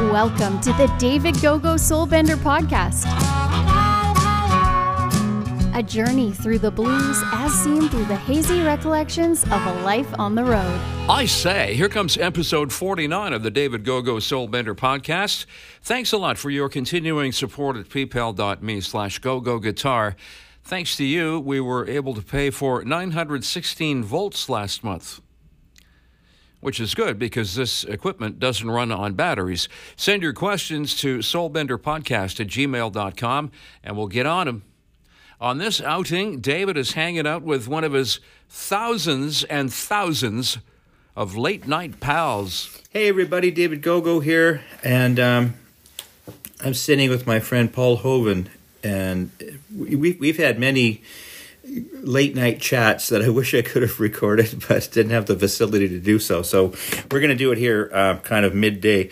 Welcome to the David Gogo Soulbender Podcast. A journey through the blues as seen through the hazy recollections of a life on the road. I say, here comes episode 49 of the David Gogo Soulbender Podcast. Thanks a lot for your continuing support at paypal.me/gogoguitar. Thanks to you, we were able to pay for 916 volts last month. Which is good because this equipment doesn't run on batteries. Send your questions to soulbenderpodcast@gmail.com and we'll get on them. On this outing, David is hanging out with one of his thousands and thousands of late-night pals. Hey, everybody. David Gogo here. And I'm sitting with my friend Paul Hovan. And we've had many late night chats that I wish I could have recorded, but didn't have the facility to do so. So we're going to do it here kind of midday.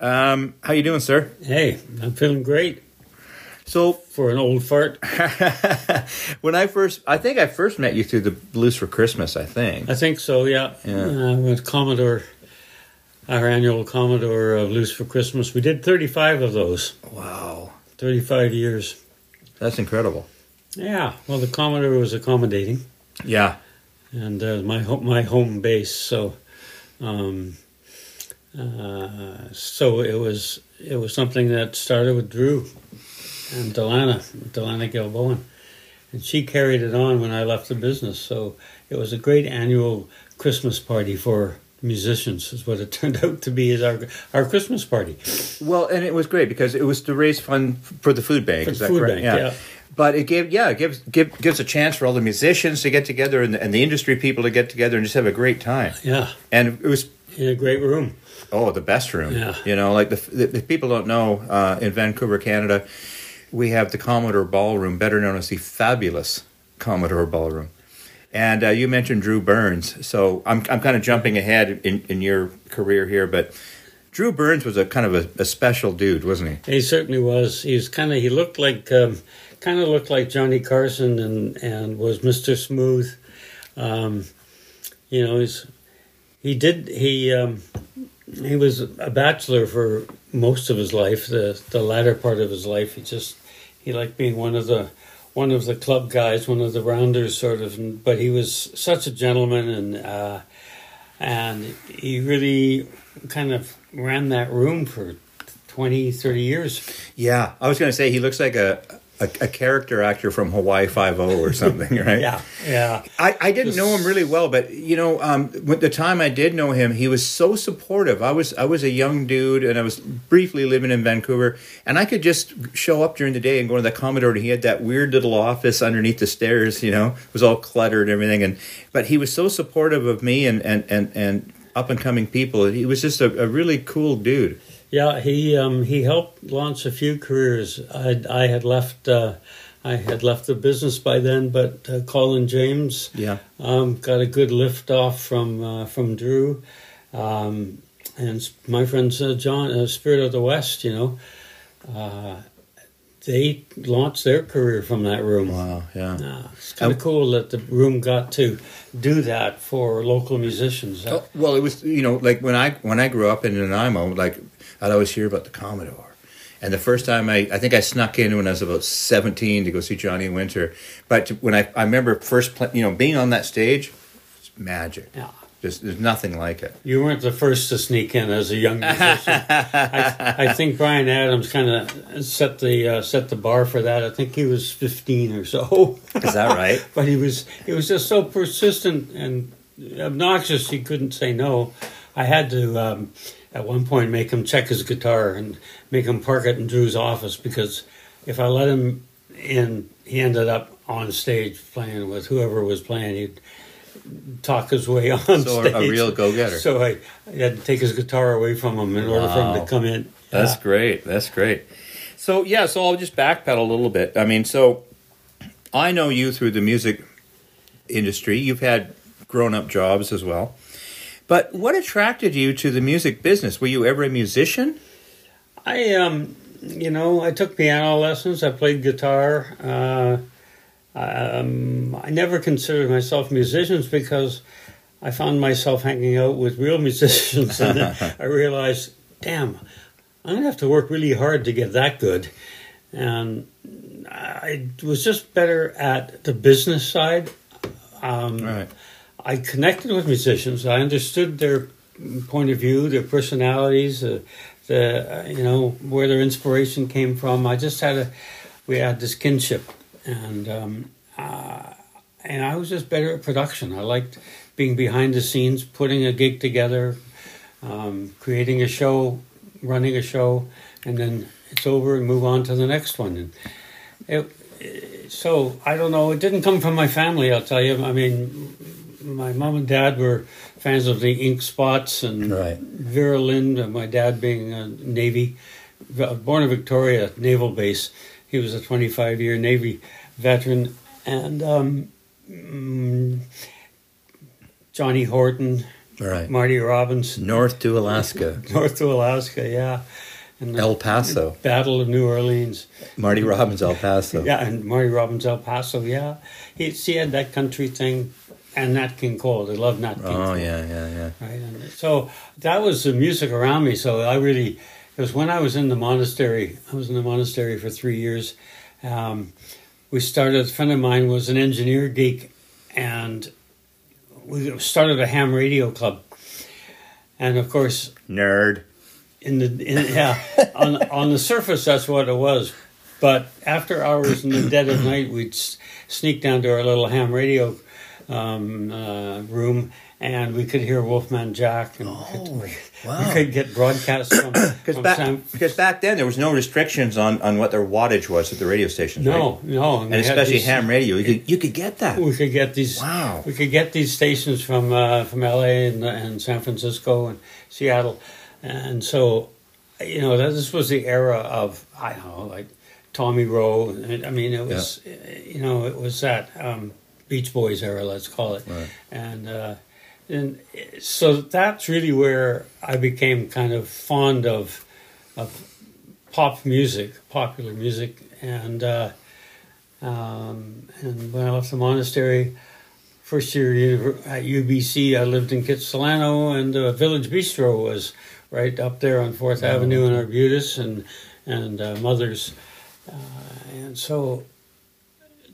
How you doing, sir? Hey, I'm feeling great. So for an old fart. When I think I first met you through the Blues for Christmas, I think so. Yeah. With Commodore, our annual Commodore Blues for Christmas. We did 35 of those. Wow. 35 years. That's incredible. Yeah, well, the Commodore was accommodating. Yeah, and my home base, so it was something that started with Drew and Delana Gilbowen, and she carried it on when I left the business. So it was a great annual Christmas party for musicians, is what it turned out to be, is our Christmas party. Well, and it was great because it was to raise fund for the food bank. Is that correct? Yeah. But it gives a chance for all the musicians to get together and the industry people to get together and just have a great time. Yeah. And it was in a great room. Oh, the best room. Yeah. You know, like the people don't know, in Vancouver, Canada, we have the Commodore Ballroom, better known as the fabulous Commodore Ballroom. And you mentioned Drew Burns, so I'm kind of jumping ahead in your career here, but Drew Burns was a kind of a special dude, wasn't he? He certainly was. He looked like Johnny Carson and was Mr. Smooth. You know, he was a bachelor for most of his life. The latter part of his life, he liked being one of the club guys, one of the rounders, sort of. But he was such a gentleman, and he really kind of ran that room for 20, 30 years. Yeah, I was going to say he looks like a character actor from Hawaii Five-0 or something, right? yeah. I didn't know him really well, but you know, with the time I did know him, he was so supportive. I was a young dude, and I was briefly living in Vancouver, and I could just show up during the day and go to the Commodore, and he had that weird little office underneath the stairs. You know, it was all cluttered and everything, but he was so supportive of me and up and coming people. He was just a really cool dude. Yeah, he helped launch a few careers. I had left the business by then, but Colin James got a good lift off from Drew, and my friends John, Spirit of the West. You know, they launched their career from that room. Wow, yeah. It's kind of cool that the room got to do that for local musicians. Well, it was, you know, like when I grew up in Nanaimo, like, I'd always hear about the Commodore. And the first time I think I snuck in when I was about 17 to go see Johnny Winter. But when I remember first, being on that stage, it's magic. Yeah. There's nothing like it. You weren't the first to sneak in as a young musician. I think Bryan Adams kind of set the bar for that. I think he was 15 or so. Is that right? But he was just so persistent and obnoxious, he couldn't say no. I had to at one point make him check his guitar and make him park it in Drew's office, because if I let him in, he ended up on stage playing with whoever was playing. He'd talk his way on stage. So a real go-getter. So I had to take his guitar away from him in order for him to come in. Yeah. That's great. So I'll just backpedal a little bit. I mean, so I know you through the music industry. You've had grown-up jobs as well. But what attracted you to the music business? Were you ever a musician? I you know, I took piano lessons. I played guitar. I never considered myself musicians because I found myself hanging out with real musicians, and then I realized, damn, I'm going to have to work really hard to get that good. And I was just better at the business side. Right. I connected with musicians. I understood their point of view, their personalities, you know, where their inspiration came from. I just had we had this kinship. And I was just better at production. I liked being behind the scenes, putting a gig together, creating a show, running a show, and then it's over and move on to the next one. And so, I don't know, it didn't come from my family, I'll tell you. I mean, my mom and dad were fans of the Ink Spots and right. Vera Lynn, my dad being a Navy, born in Victoria, Naval Base. He was a 25-year Navy veteran. And Johnny Horton, right. Marty Robbins. North to Alaska. North to Alaska, yeah. And El Paso. Battle of New Orleans. Marty Robbins, El Paso. Yeah, and Marty Robbins, El Paso, yeah. He had that country thing and Nat King Cole. They loved Nat King Cole. Oh, yeah. Right? And so that was the music around me. So I really... It was when I was in the monastery. I was in the monastery for 3 years. We started... A friend of mine was an engineer geek, and... We started a ham radio club, and of course, nerd. On the surface, that's what it was, but after hours in the dead of night, we'd sneak down to our little ham radio room, and we could hear Wolfman Jack, and we could get broadcasts from. Because back then there was no restrictions on what their wattage was at the radio stations. No. And especially ham radio, you could get that. We could get these. Wow. We could get these stations from LA and San Francisco and Seattle, and so, you know, this was the era of, I don't know, like Tommy Rowe. I mean, it was you know, it was that Beach Boys era, let's call it, right. And so that's really where I became kind of fond of pop music, popular music. And when I left the monastery, first year at UBC, I lived in Kitsilano, and the Village Bistro was right up there on 4th Avenue in Arbutus and Mother's. And so...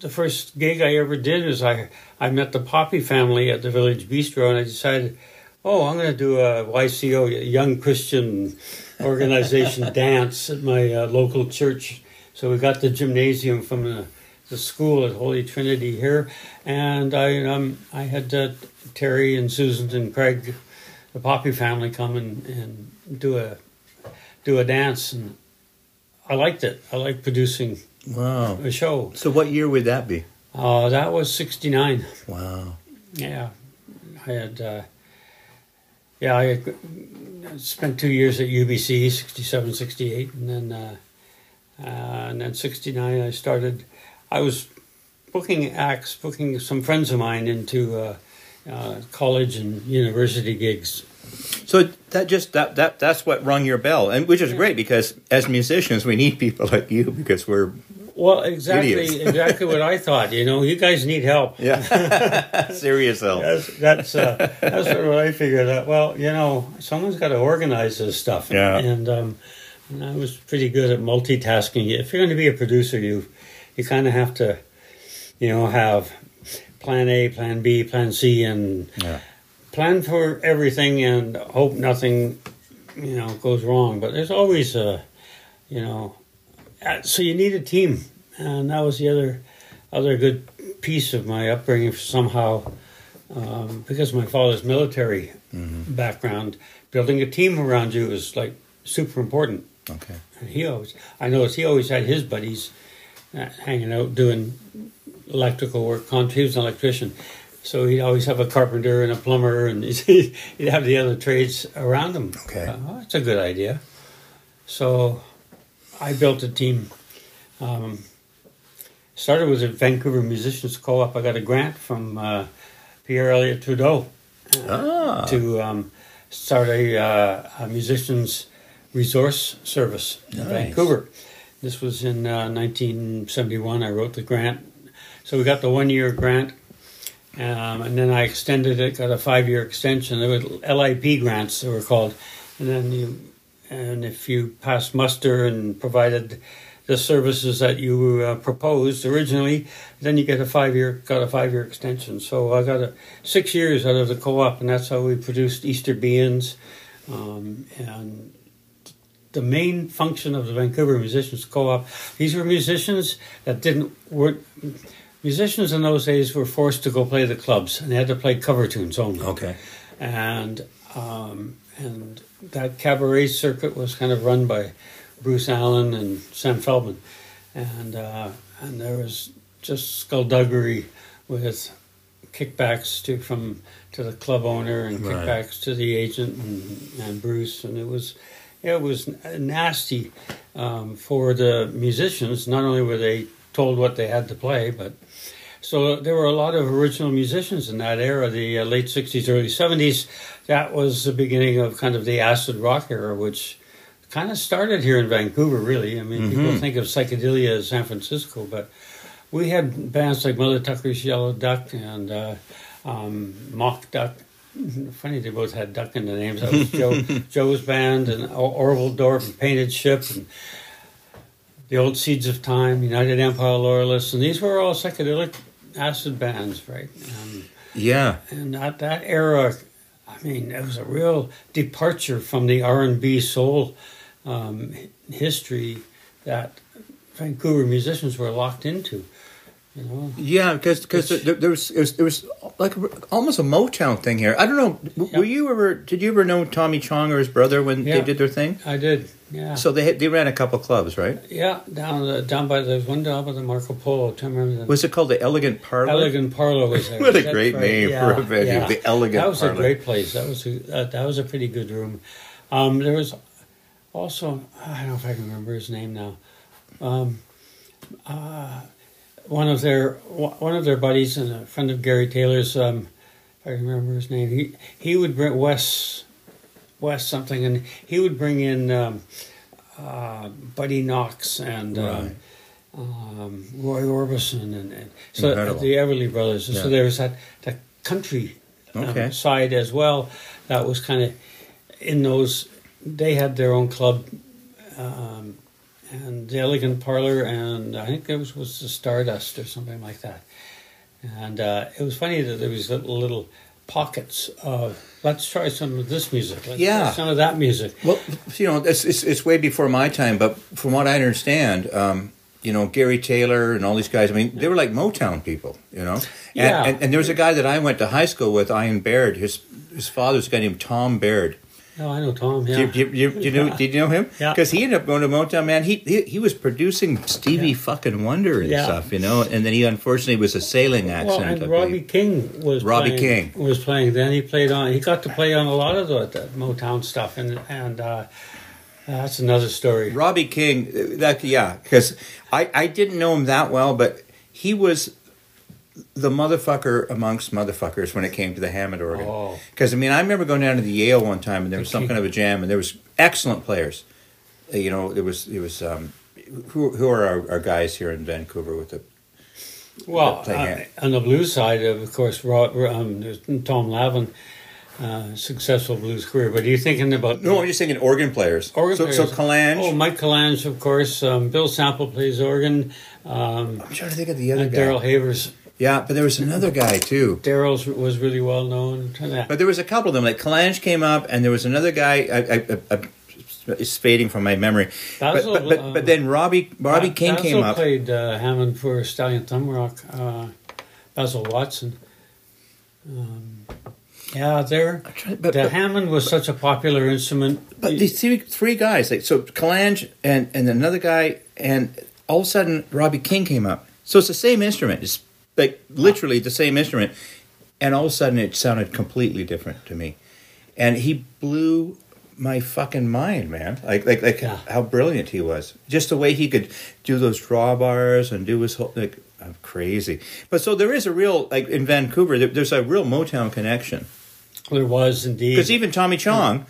The first gig I ever did is I met the Poppy family at the Village Bistro, and I decided, I'm going to do a YCO, Young Christian Organization dance at my local church. So we got the gymnasium from the school at Holy Trinity here, and I had Terry and Susan and Craig, the Poppy family, come and do a dance, and I liked it. I liked producing. Wow. A show. So what year would that be? That was 69. Wow. Yeah. I had, I spent 2 years at UBC, 67, 68, and then 69 I was booking acts, booking some friends of mine into college and university gigs. So that's what rung your bell, and which is great, because as musicians we need people like you, because we're idiots. Exactly what I thought. You know, you guys need help. Yeah, serious help. That's sort of what I figured out. Well, you know, someone's got to organize this stuff. Yeah, and I was pretty good at multitasking. If you're going to be a producer, you kind of have to, you know, have plan A, plan B, plan C, and. Yeah. Plan for everything and hope nothing, you know, goes wrong. But there's always so you need a team, and that was the other good piece of my upbringing somehow, because my father's military background. Building a team around you is like super important. Okay. And I noticed he always had his buddies hanging out doing electrical work. He was an electrician. So he'd always have a carpenter and a plumber, and he'd have the other trades around him. Okay. That's a good idea. So I built a team. Started with the Vancouver Musicians Co-op. I got a grant from Pierre Elliott Trudeau to start a musicians Resource Service in Vancouver. This was in 1971. I wrote the grant. So we got the one-year grant, and then I extended it, got a 5-year extension. There were LIP grants, they were called. And then if you passed muster and provided the services that you proposed originally, then you get got a five-year extension. So I got 6 years out of the co-op, and that's how we produced Easter Beans. And the main function of the Vancouver Musicians Co-op, these were musicians that musicians in those days were forced to go play the clubs, and they had to play cover tunes only. Okay. And that cabaret circuit was kind of run by Bruce Allen and Sam Feldman, and there was just skullduggery with kickbacks to the club owner and kickbacks to the agent and Bruce, and it was nasty for the musicians. Not only were they told what they had to play, but so there were a lot of original musicians in that era, the late 60s, early 70s. That was the beginning of kind of the acid rock era, which kind of started here in Vancouver, really. I mean, people think of psychedelia as San Francisco, but we had bands like Mother Tucker's Yellow Duck and Mock Duck. Funny, they both had duck in the names. That was Joe's band, and Orville Dorp and Painted Ship and The Old Seeds of Time, United Empire Loyalists, and these were all psychedelic acid bands, right? Yeah. And at that era, I mean, it was a real departure from the R&B soul history that Vancouver musicians were locked into, you know. Yeah, because there was like almost a Motown thing here. I don't know. Did you ever know Tommy Chong or his brother when they did their thing? I did. Yeah. So they ran a couple clubs, right? Yeah, down by the Marco Polo. I remember that. Was it called the Elegant Parlor? Elegant Parlor was there. What a great name for a venue. Yeah. The Elegant Parlor. That was a great place. That was a pretty good room. There was also, I don't know if I can remember his name now. One of their buddies and a friend of Gary Taylor's. If I can remember his name, he would bring Wes something, and he would bring in Buddy Knox and Roy Orbison and so the Everly Brothers. Yeah. So there was that country side as well. That was kind of in those. They had their own club. And the Elegant Parlor, and I think it was the Stardust or something like that. And it was funny that there was little pockets of, let's try some of this music. Let's try some of that music. Well, it's way before my time, but from what I understand, Gary Taylor and all these guys, I mean, they were like Motown people, And, and there was a guy that I went to high school with, Ian Baird. His father was a guy named Tom Baird. Oh, I know Tom. Yeah. Did you know him? Yeah. Because he ended up going to Motown. Man, he was producing Stevie fucking Wonder and stuff, And then he unfortunately was a sailing accident. Well, and Robbie King was playing. Then he played on. He got to play on a lot of the Motown stuff, and that's another story. Robbie King. Because I didn't know him that well, but he was the motherfucker amongst motherfuckers when it came to the Hammond organ. Because, I remember going down to the Yale one time, and there was some kind of a jam, and there was excellent players. There was who are our guys here in Vancouver with the... Well, on the blues side, of course, Tom Lavin, successful blues career, but are you thinking about... No, I'm just thinking organ players. So Collange. Oh, Mike Collange, of course. Bill Sample plays organ. I'm trying to think of the other guy. Daryl Havers. Yeah, but there was another guy, too. Daryl's was really well known. But there was a couple of them. Like, Collange came up, and there was another guy. It's fading from my memory. Basil, but then Robbie King Basil came up. Basil played Hammond for Stallion Thumbrock, Basil Watson. Hammond was such a popular instrument. But these three guys, Collange and another guy, and all of a sudden, Robbie King came up. So it's the same instrument. It's literally the same instrument, and all of a sudden it sounded completely different to me, and he blew my fucking mind, man. How brilliant he was, just the way he could do those drawbars and do his whole I'm crazy. But so there is a real in Vancouver. There's a real Motown connection. There was indeed, because even Tommy Chong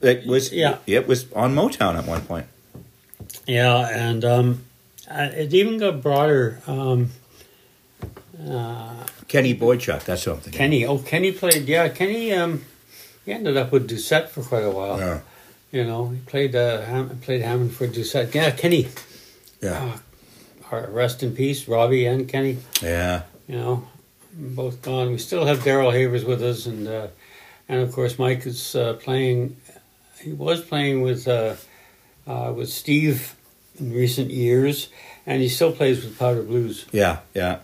It was, yeah. It was on Motown at one point. Yeah, and it even got broader. Kenny Boychuk, that's something. Kenny played, yeah. Kenny, he ended up with Doucette for quite a while. Yeah. You know, he played Hammond for Doucette. Yeah, Kenny. Yeah. Rest in peace, Robbie and Kenny. Yeah. You know, both gone. We still have Daryl Havers with us, and of course Mike is playing. He was playing with Steve in recent years, and he still plays with Powder Blues. Yeah, yeah.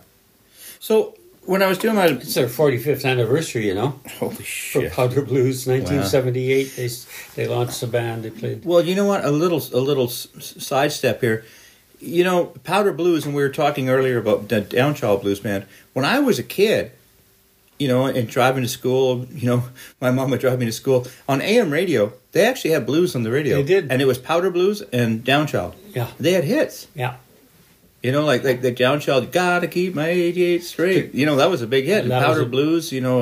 So when I was doing my... It's their 45th anniversary, you know. Holy shit. For Powder Blues, 1978, wow. They launched the band, they played... Well, you know what, a little sidestep here. You know, Powder Blues, and we were talking earlier about the Downchild Blues Band. When I was a kid, you know, and driving to school, you know, my mom would drive me to school, on AM radio, they actually had blues on the radio. They did. And it was Powder Blues and Downchild. Yeah. They had hits. Yeah. You know, like the Downchild, gotta keep my 88 straight. You know, that was a big hit. And Powder Blues, you know,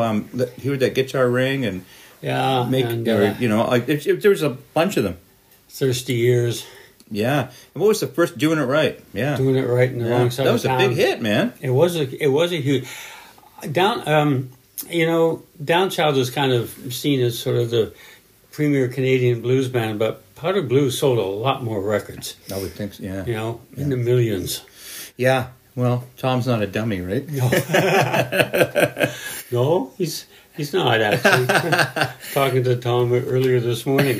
hear that guitar ring and yeah, you know, like there was a bunch of them. Thirsty Years. Yeah, and what was the first? Doing It Right. Yeah, Doing It Right in the Wrong Side. That was a big hit, man. It was a huge down. You know, Downchild was kind of seen as sort of the premier Canadian blues band, but Powder Blues sold a lot more records. I would think, so, yeah. You know, in the millions. Yeah, well, Tom's not a dummy, right? No, no, he's not actually. Talking to Tom earlier this morning.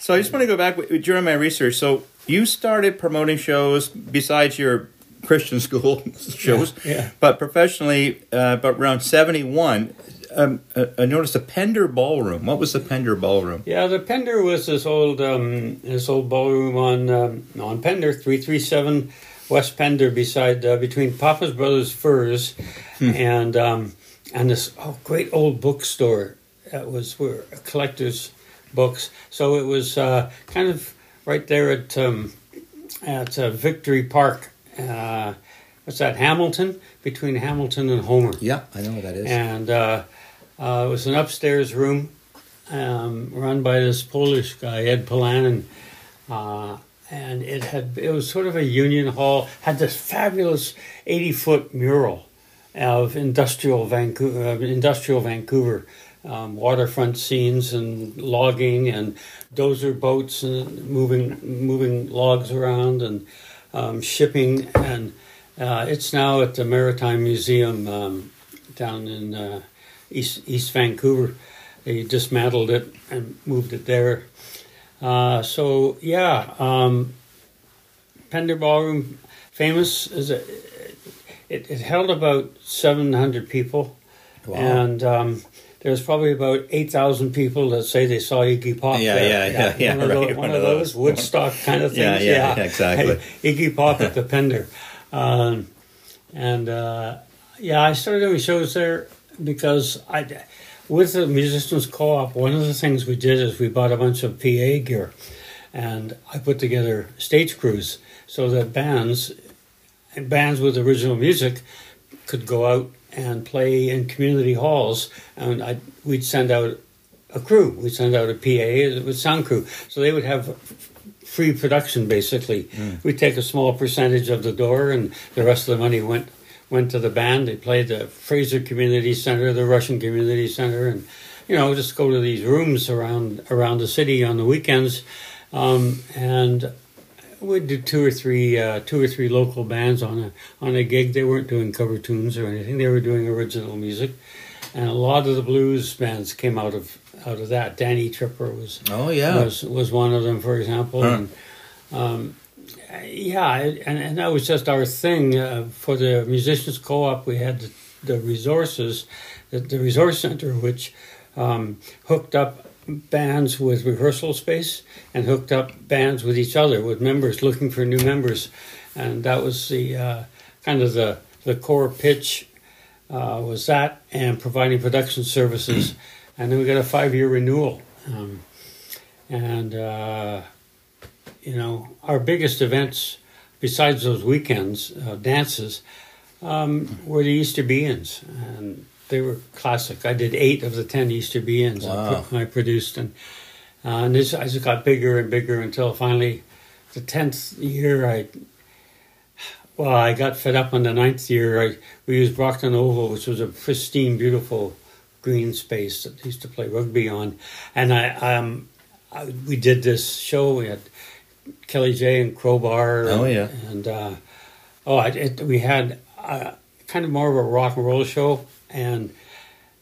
So I just want to go back during my research. So you started promoting shows besides your Christian school shows, yeah. But professionally, but around 1971, I noticed the Pender Ballroom. What was the Pender Ballroom? Yeah, the Pender was this old ballroom on Pender, 337 West Pender, between Papa's Brothers Furs and this great old bookstore that was where collectors books. So it was kind of right there at Victory Park. What's that? Hamilton, between Hamilton and Homer. Yeah, I know what that is. And it was an upstairs room run by this Polish guy, Ed Polanin, and it was sort of a union hall. Had this fabulous 80-foot mural of industrial Vancouver. Waterfront scenes and logging and dozer boats and moving logs around and shipping, and it's now at the Maritime Museum down in East Vancouver. They dismantled it and moved it there. Pender Ballroom, famous as it held about 700 people. Wow. And there's probably about 8,000 people that say they saw Iggy Pop. Yeah. One of those Woodstock kind of things. Yeah, exactly. Iggy Pop at the Pender. I started doing shows there because with the Musicians Co-op, one of the things we did is we bought a bunch of PA gear, and I put together stage crews so that bands with original music could go out and play in community halls, and we'd send out a crew. We'd send out a PA, it was sound crew. So they would have free production, basically. Mm. We'd take a small percentage of the door, and the rest of the money went to the band. They played the Fraser Community Center, the Russian Community Center, and, you know, just go to these rooms around the city on the weekends. And we'd do two or three local bands on a gig. They weren't doing cover tunes or anything. They were doing original music, and a lot of the blues bands came out of that. Danny Tripper was one of them, for example. Huh. And that was just our thing for the Musicians Co-op. We had the resources, the resource center, which hooked up bands with rehearsal space and hooked up bands with each other, with members looking for new members. And that was the kind of the core pitch was that, and providing production services. And then we got a 5-year renewal. You know, our biggest events, besides those weekends, dances, were the Easter Beans. And they were classic. I did 8 of the 10 Easter Beans. Wow. I produced, and And this, I just got bigger and bigger until finally the 10th year I got fed up. On the 9th year, we used Brockton Oval, which was a pristine, beautiful green space that used to play rugby on. And we did this show. We had Kelly J and Crowbar. Oh, yeah. And we had kind of more of a rock and roll show, and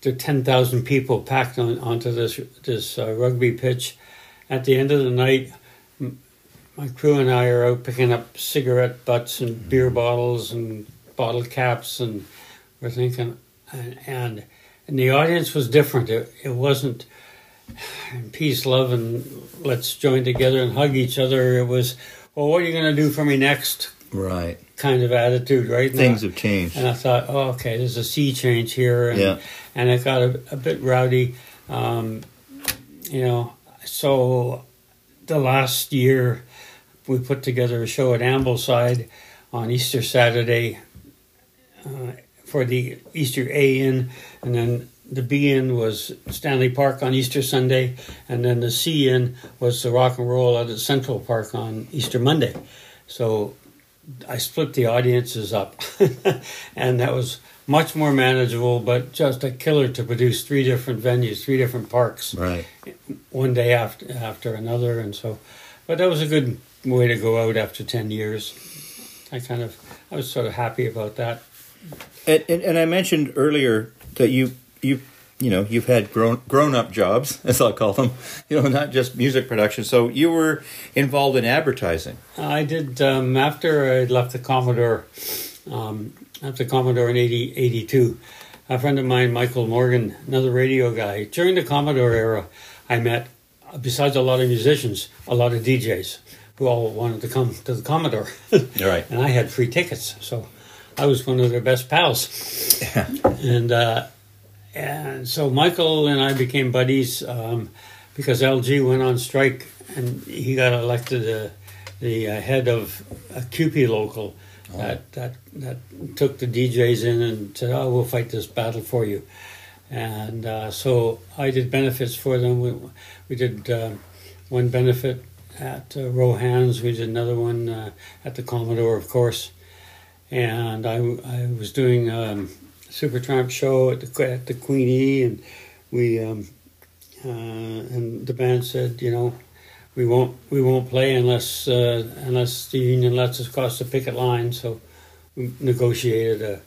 there were 10,000 people packed onto this rugby pitch. At the end of the night, my crew and I are out picking up cigarette butts and beer bottles and bottle caps, and we're thinking, and the audience was different. It wasn't peace, love, and let's join together and hug each other. It was, well, what are you going to do for me next? Right. Kind of attitude, right? Things have changed. And I thought, oh, okay, there's a sea change here. And, yeah. And it got a bit rowdy, So the last year we put together a show at Ambleside on Easter Saturday for the Easter A Inn, and then the B Inn was Stanley Park on Easter Sunday, and then the C Inn was the Rock and Roll out at Central Park on Easter Monday. So I split the audiences up, and that was much more manageable, but just a killer to produce three different venues, three different parks, right, one day after another. And so, but that was a good way to go out after 10 years. I was sort of happy about that. And I mentioned earlier that you've had grown-up jobs, as I'll call them, not just music production. So you were involved in advertising. I did, after I left the Commodore, in 82. A friend of mine, Michael Morgan, another radio guy, during the Commodore era, I met, besides a lot of musicians, a lot of DJs who all wanted to come to the Commodore. Right. And I had free tickets, so I was one of their best pals. Yeah. And so Michael and I became buddies because LG went on strike, and he got elected the head of a QP local that took the DJs in and said, "Oh, we'll fight this battle for you." And so I did benefits for them. We did one benefit at Rohan's. We did another one at the Commodore, of course. And I was doing Supertramp show at the Queenie, and we and the band said, we won't play unless the union lets us cross the picket line. So we negotiated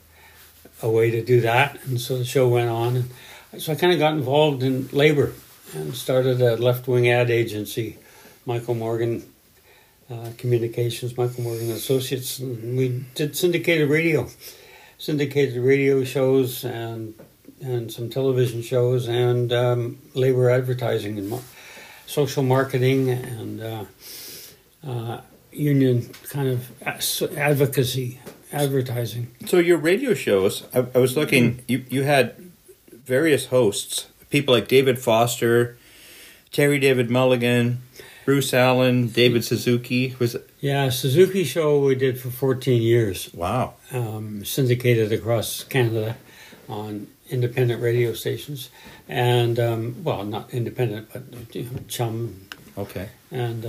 a way to do that, and so the show went on. And so I kind of got involved in labor and started a left wing ad agency, Michael Morgan Communications, Michael Morgan Associates, and we did syndicated radio shows and some television shows and labor advertising and social marketing and union kind of advocacy advertising. So your radio shows, I was looking, you had various hosts, people like David Foster, Terry David Mulligan, Bruce Allen, David Suzuki. Suzuki show we did for 14 years. Wow. Syndicated across Canada on independent radio stations. And, well, not independent, but Chum. Okay. And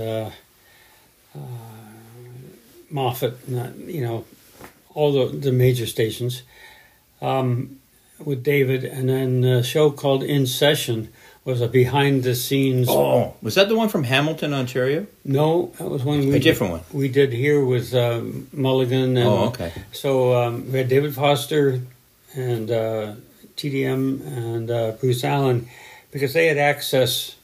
Moffat, all the major stations with David. And then a show called In Session was a behind-the-scenes... Oh, was that the one from Hamilton, Ontario? No, that was one a different one. We did here with Mulligan. And, oh, okay. So we had David Foster and TDM and Bruce Allen, because they had access.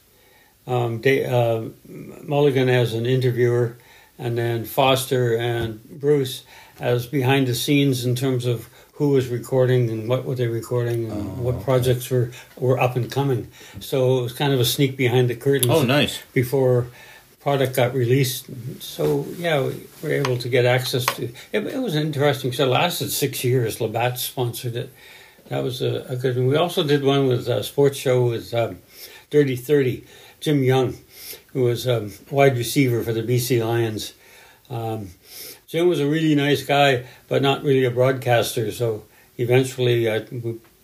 Mulligan as an interviewer, and then Foster and Bruce as behind-the-scenes in terms of who was recording and what were they recording and what projects were up and coming. So it was kind of a sneak behind the curtains. Oh, nice. Before product got released. So, yeah, we were able to get access to it. It was interesting. So it lasted 6 years. Labatt sponsored it. That was a good one. We also did one with a sports show with Dirty 30, Jim Young, who was a wide receiver for the BC Lions. Jim was a really nice guy, but not really a broadcaster. So eventually I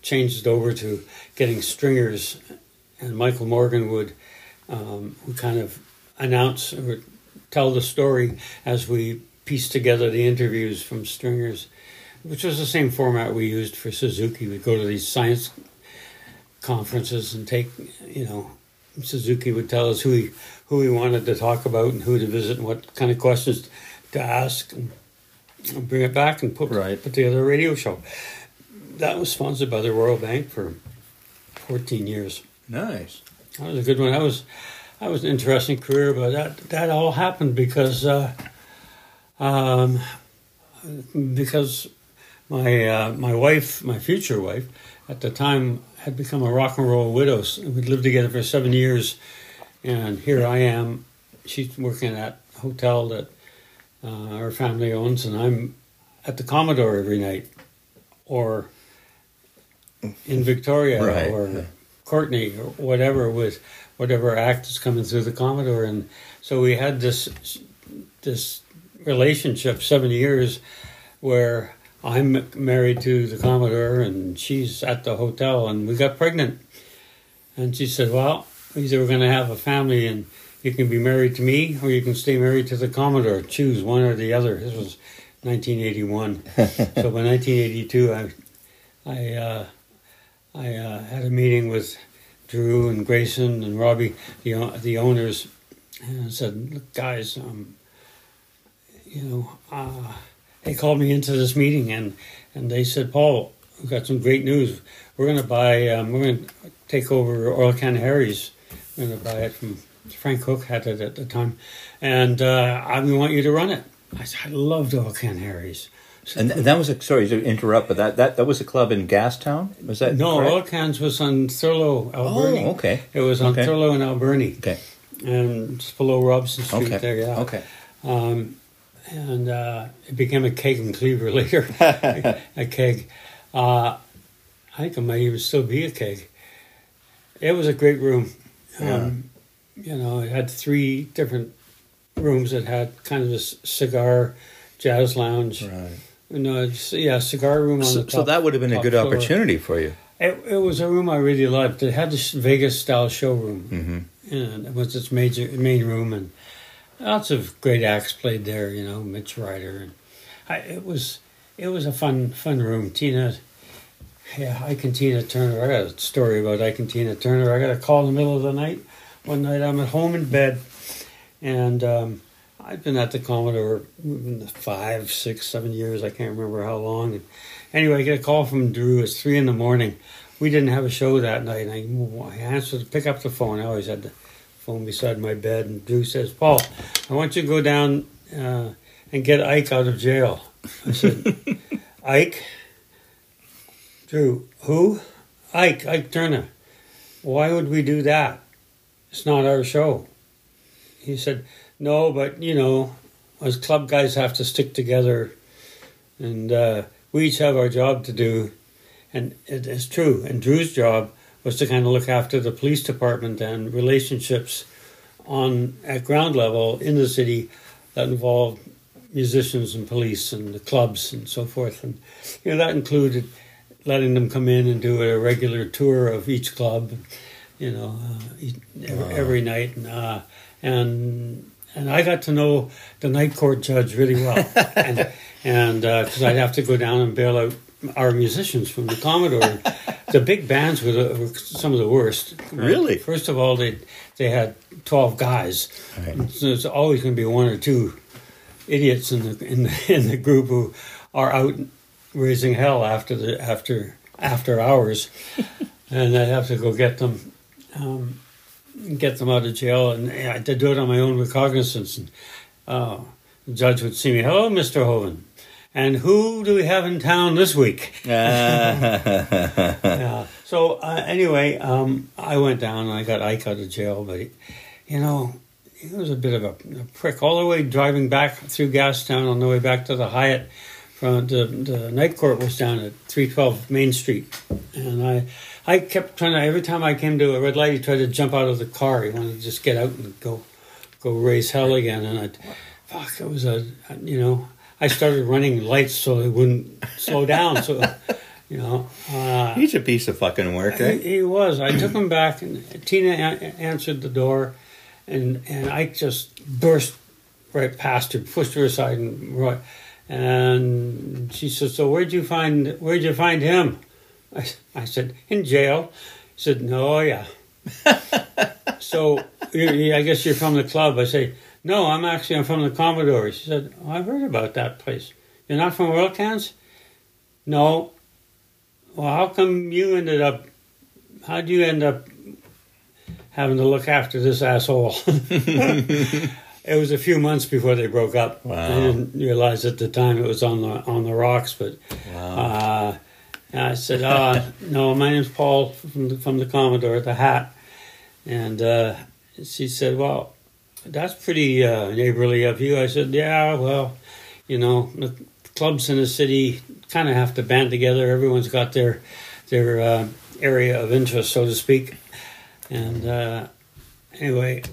changed it over to getting stringers, and Michael Morgan would who kind of announce or tell the story as we piece together the interviews from stringers, which was the same format we used for Suzuki. We'd go to these science conferences and take, you know, Suzuki would tell us who he wanted to talk about and who to visit and what kind of questions to ask, and bring it back and put together a radio show. That was sponsored by the Royal Bank for 14 years. Nice. That was a good one. That was an interesting career, but that all happened because my future wife, at the time had become a rock and roll widow. We'd lived together for 7 years, and here I am. She's working at a hotel that our family owns, and I'm at the Commodore every night, or in Victoria, or Courtney, or whatever, with whatever act is coming through the Commodore. And so we had this relationship, 7 years, where I'm married to the Commodore and she's at the hotel, and we got pregnant. And she said, well, we said, we're going to have a family, and you can be married to me or you can stay married to the Commodore. Choose one or the other. This was 1981. So by 1982, I had a meeting with Drew and Grayson and Robbie, the owners, and I said, look, guys, they called me into this meeting, and they said, Paul, we've got some great news. We're going to buy, we're going to take over Oil Can Harry's. We're going to buy it from Frank Cook, had it at the time. And we want you to run it. I said, I loved Oil Can Harry's. So, and that was, sorry to interrupt, but that was a club in Gastown? Was that no, correct? Oil Cans was on Thurlow, Alberni. Oh, okay. It was on Thurlow and Alberni. Okay. And it's below Robson Street there, yeah. Okay. And it became a keg in Cleaver later, a keg. I think it might even still be a keg. It was a great room. It had three different rooms that had kind of this cigar jazz lounge. Right. Cigar room on the top. So that would have been a good floor. Opportunity for you. It was a room I really loved. It had this Vegas-style showroom, and it was its main room, and lots of great acts played there, Mitch Ryder, and it was a fun room. Tina Turner. I got a story about Ike and Tina Turner. I got a call in the middle of the night. One night I'm at home in bed, and I'd been at the Commodore 5, 6, 7 years. I can't remember how long. And anyway, I get a call from Drew. It's 3 a.m. We didn't have a show that night, and I answered, pick up the phone. I always had to phone beside my bed, and Drew says, Paul, I want you to go down and get Ike out of jail. I said, Ike? Drew, who? Ike Turner. Why would we do that? It's not our show. He said, no, but, us club guys have to stick together, and we each have our job to do, and it's true, and Drew's job was to kind of look after the police department and relationships at ground level in the city that involved musicians and police and the clubs and so forth. And that included letting them come in and do a regular tour of each club, every night. And I got to know the night court judge really well, and because I'd have to go down and bail out our musicians from the Commodore. The big bands were some of the worst. Really? First of all, they had 12 guys. Right. So there's always going to be one or two idiots in the group who are out raising hell after hours, and I'd have to go get them out of jail, and I had to do it on my own recognizance. And the judge would see me. Hello, Mr. Hovan. And who do we have in town this week? Yeah. So anyway, I went down and I got Ike out of jail, but he was a bit of a prick. All the way driving back through Gastown on the way back to the Hyatt, from the night court was down at 312 Main Street, and I kept trying to. Every time I came to a red light, he tried to jump out of the car. He wanted to just get out and go raise hell again. And it was I started running lights so it wouldn't slow down. So You know, he's a piece of fucking work, eh? He was. I took him back, and Tina answered the door, and I just burst right past her, pushed her aside, and she said, "So where'd you find him?" I said, "In jail." She said, "No, yeah." "So I guess you're from the club." I say, "No, I'm from the Commodore." She said, "Oh, I've heard about that place. You're not from Oil Cans?" "No." "Well, how'd you end up having to look after this asshole?" It was a few months before they broke up. Wow. I didn't realize at the time it was on the rocks, but wow. I said, "No, my name's Paul from the Commodore, the Hat." And she said, "Well, that's pretty neighborly of you." I said, "Yeah, well, you know, the clubs in the city kind of have to band together. Everyone's got their area of interest, so to speak." And anyway,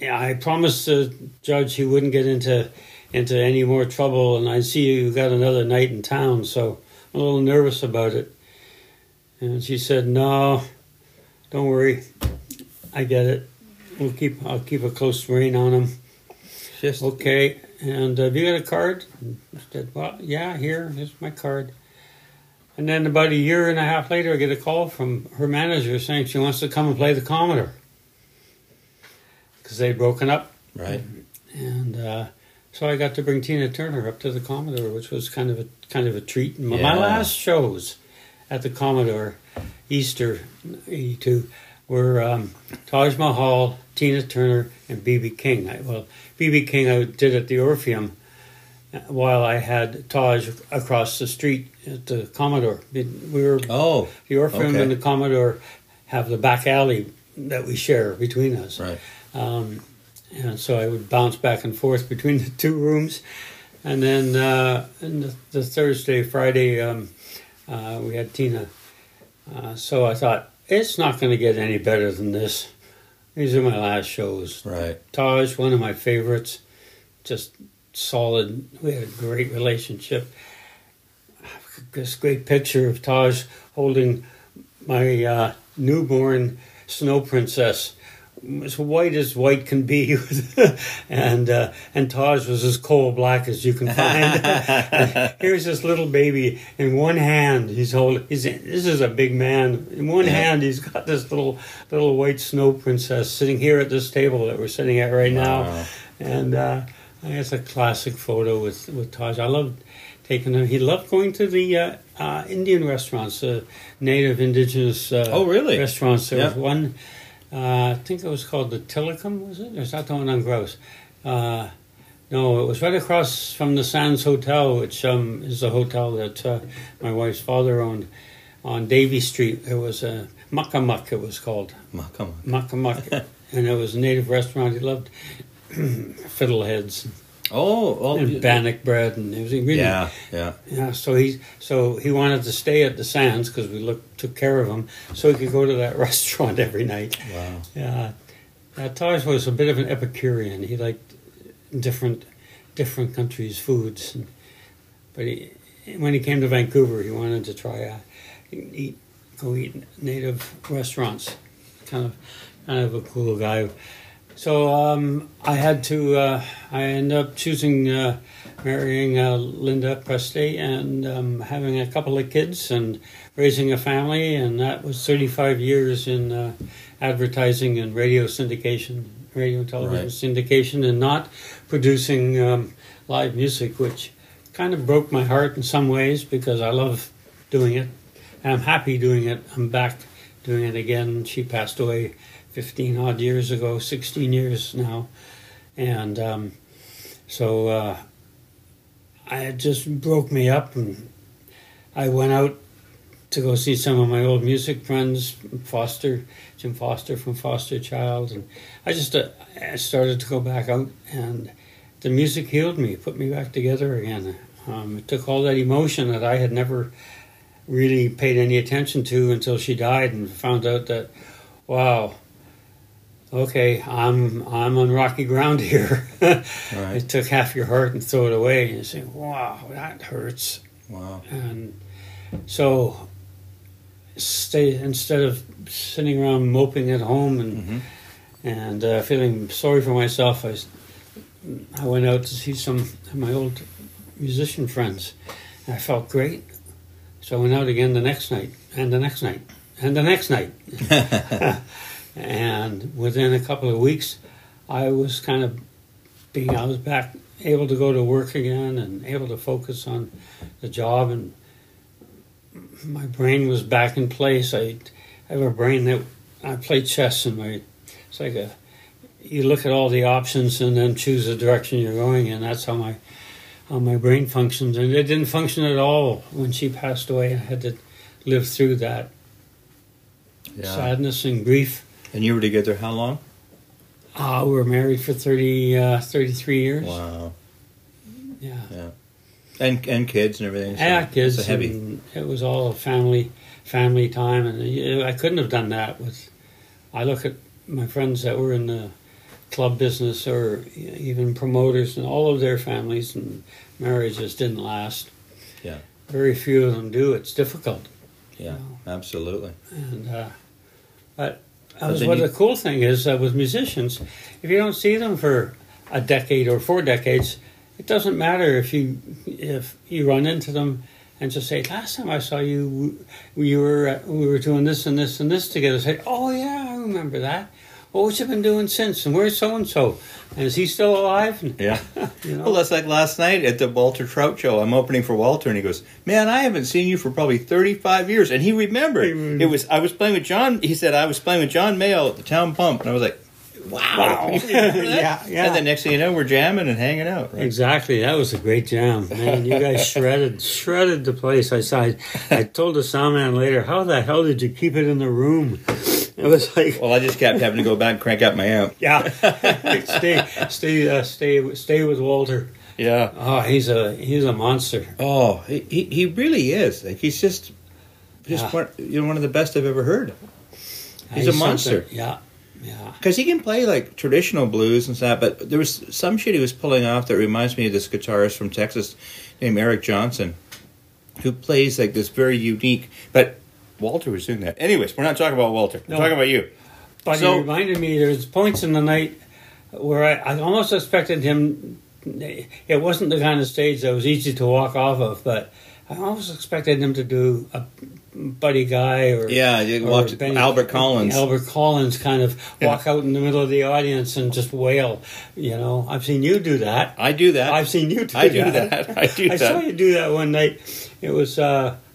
I promised the judge he wouldn't get into any more trouble, and I see you got another night in town, so I'm a little nervous about it. And she said, "No, don't worry. I get it. I'll keep a close rein on him." Just okay. And have you got a card? And I said, "Well, yeah, here's my card." And then about a year and a half later, I get a call from her manager saying she wants to come and play the Commodore, because they'd broken up. Right. And so I got to bring Tina Turner up to the Commodore, which was kind of a treat. Yeah. My last shows at the Commodore, Easter '82, were Taj Mahal, Tina Turner, and B.B. King. B.B. King I did at the Orpheum, while I had Taj across the street at the Commodore. The Orpheum and the Commodore have the back alley that we share between us. Right. And so I would bounce back and forth between the two rooms. And then and the Thursday, Friday, we had Tina. So I thought, it's not going to get any better than this. These are my last shows. Right. Taj, one of my favorites, just solid. We had a great relationship. This great picture of Taj holding my newborn snow princess, as white as white can be, and Taj was as coal black as you can find. Here's this little baby in one hand. This is a big man. In one hand, he's got this little white snow princess sitting here at this table that we're sitting at right now. Wow. And it's a classic photo with Taj. I loved taking him. He loved going to the Indian restaurants, native indigenous. Really? Restaurants. There was one. I think it was called the Tillicum, was it? Or is that the one on Gross? No, it was right across from the Sands Hotel, which is the hotel that my wife's father owned on Davie Street. It was a Muckamuck, it was called. Muckamuck. Muckamuck. And it was a native restaurant. He loved fiddleheads. And bannock bread, and everything. Really, yeah. So he wanted to stay at the Sands because we took care of him, so he could go to that restaurant every night. Wow. Yeah, Taj was a bit of an Epicurean. He liked different countries' foods, but when he came to Vancouver, he wanted to try eat native restaurants. Kind of a cool guy. So I ended up choosing marrying Linda Prestey and having a couple of kids and raising a family, and that was 35 years in advertising and radio and television syndication, and not producing live music, which kind of broke my heart in some ways because I love doing it. And I'm happy doing it. I'm back doing it again. She passed away 15 odd years ago, 16 years now, and it just broke me up, and I went out to go see some of my old music friends, Jim Foster from Foster Child, and I just started to go back out, and the music healed me, put me back together again. It took all that emotion that I had never really paid any attention to until she died, and found out that, wow, okay, I'm on rocky ground here. Right. It took half your heart and throw it away, and you say, wow, that hurts. Wow. And so instead of sitting around moping at home and feeling sorry for myself, I went out to see some of my old musician friends. And I felt great. So I went out again the next night, and the next night, and the next night. And within a couple of weeks, I was kind of being, I was back, able to go to work again and able to focus on the job, and my brain was back in place. I have a brain that, I play chess, and it's like you look at all the options and then choose the direction you're going in. That's how my brain functions, and it didn't function at all when she passed away. I had to live through that sadness and grief. And you were together how long? We were married for 33 years. Wow. Yeah. Yeah. And kids and everything. So yeah, kids. It's heavy. And it was all family time, and I couldn't have done that with. I look at my friends that were in the club business or even promoters, and all of their families and marriages didn't last. Yeah. Very few of them do. It's difficult. Yeah. You know? Absolutely. And the cool thing is with musicians, if you don't see them for a decade or 4 decades, it doesn't matter if you run into them and just say, "Last time I saw you, we were doing this and this and this together." Say, "Oh yeah, I remember that. Well, what you been doing since? And where's so and so? And is he still alive?" And, yeah. You know? Well, that's like last night at the Walter Trout show. I'm opening for Walter, and he goes, "Man, I haven't seen you for probably 35 years." And he remembered. It was I was playing with John. He said I was playing with John Mayo at the Town Pump, and I was like, "Wow!" Yeah. And the next thing you know, we're jamming and hanging out. Right? Exactly. That was a great jam, man. You guys shredded the place. I told the sound man later, "How the hell did you keep it in the room?" It was like... Well, I just kept having to go back and crank out my amp. Yeah. Stay with Walter. Yeah. Oh, he's a monster. Oh, he really is. Like, he's just one of the best I've ever heard. He's a monster. Yeah. Yeah. Because he can play like traditional blues and stuff, but there was some shit he was pulling off that reminds me of this guitarist from Texas named Eric Johnson, who plays like this very unique, but Walter was doing that. Anyways, we're not talking about Walter. We're talking about you. But so, he reminded me there was points in the night where I almost expected him. It wasn't the kind of stage that was easy to walk off of, but I almost expected him to do a Buddy Guy or Albert Collins. Albert Collins kind of walk out in the middle of the audience and just wail. You know, I've seen you do that. I do that. I've seen you do that. I do that. I saw you do that one night. It was...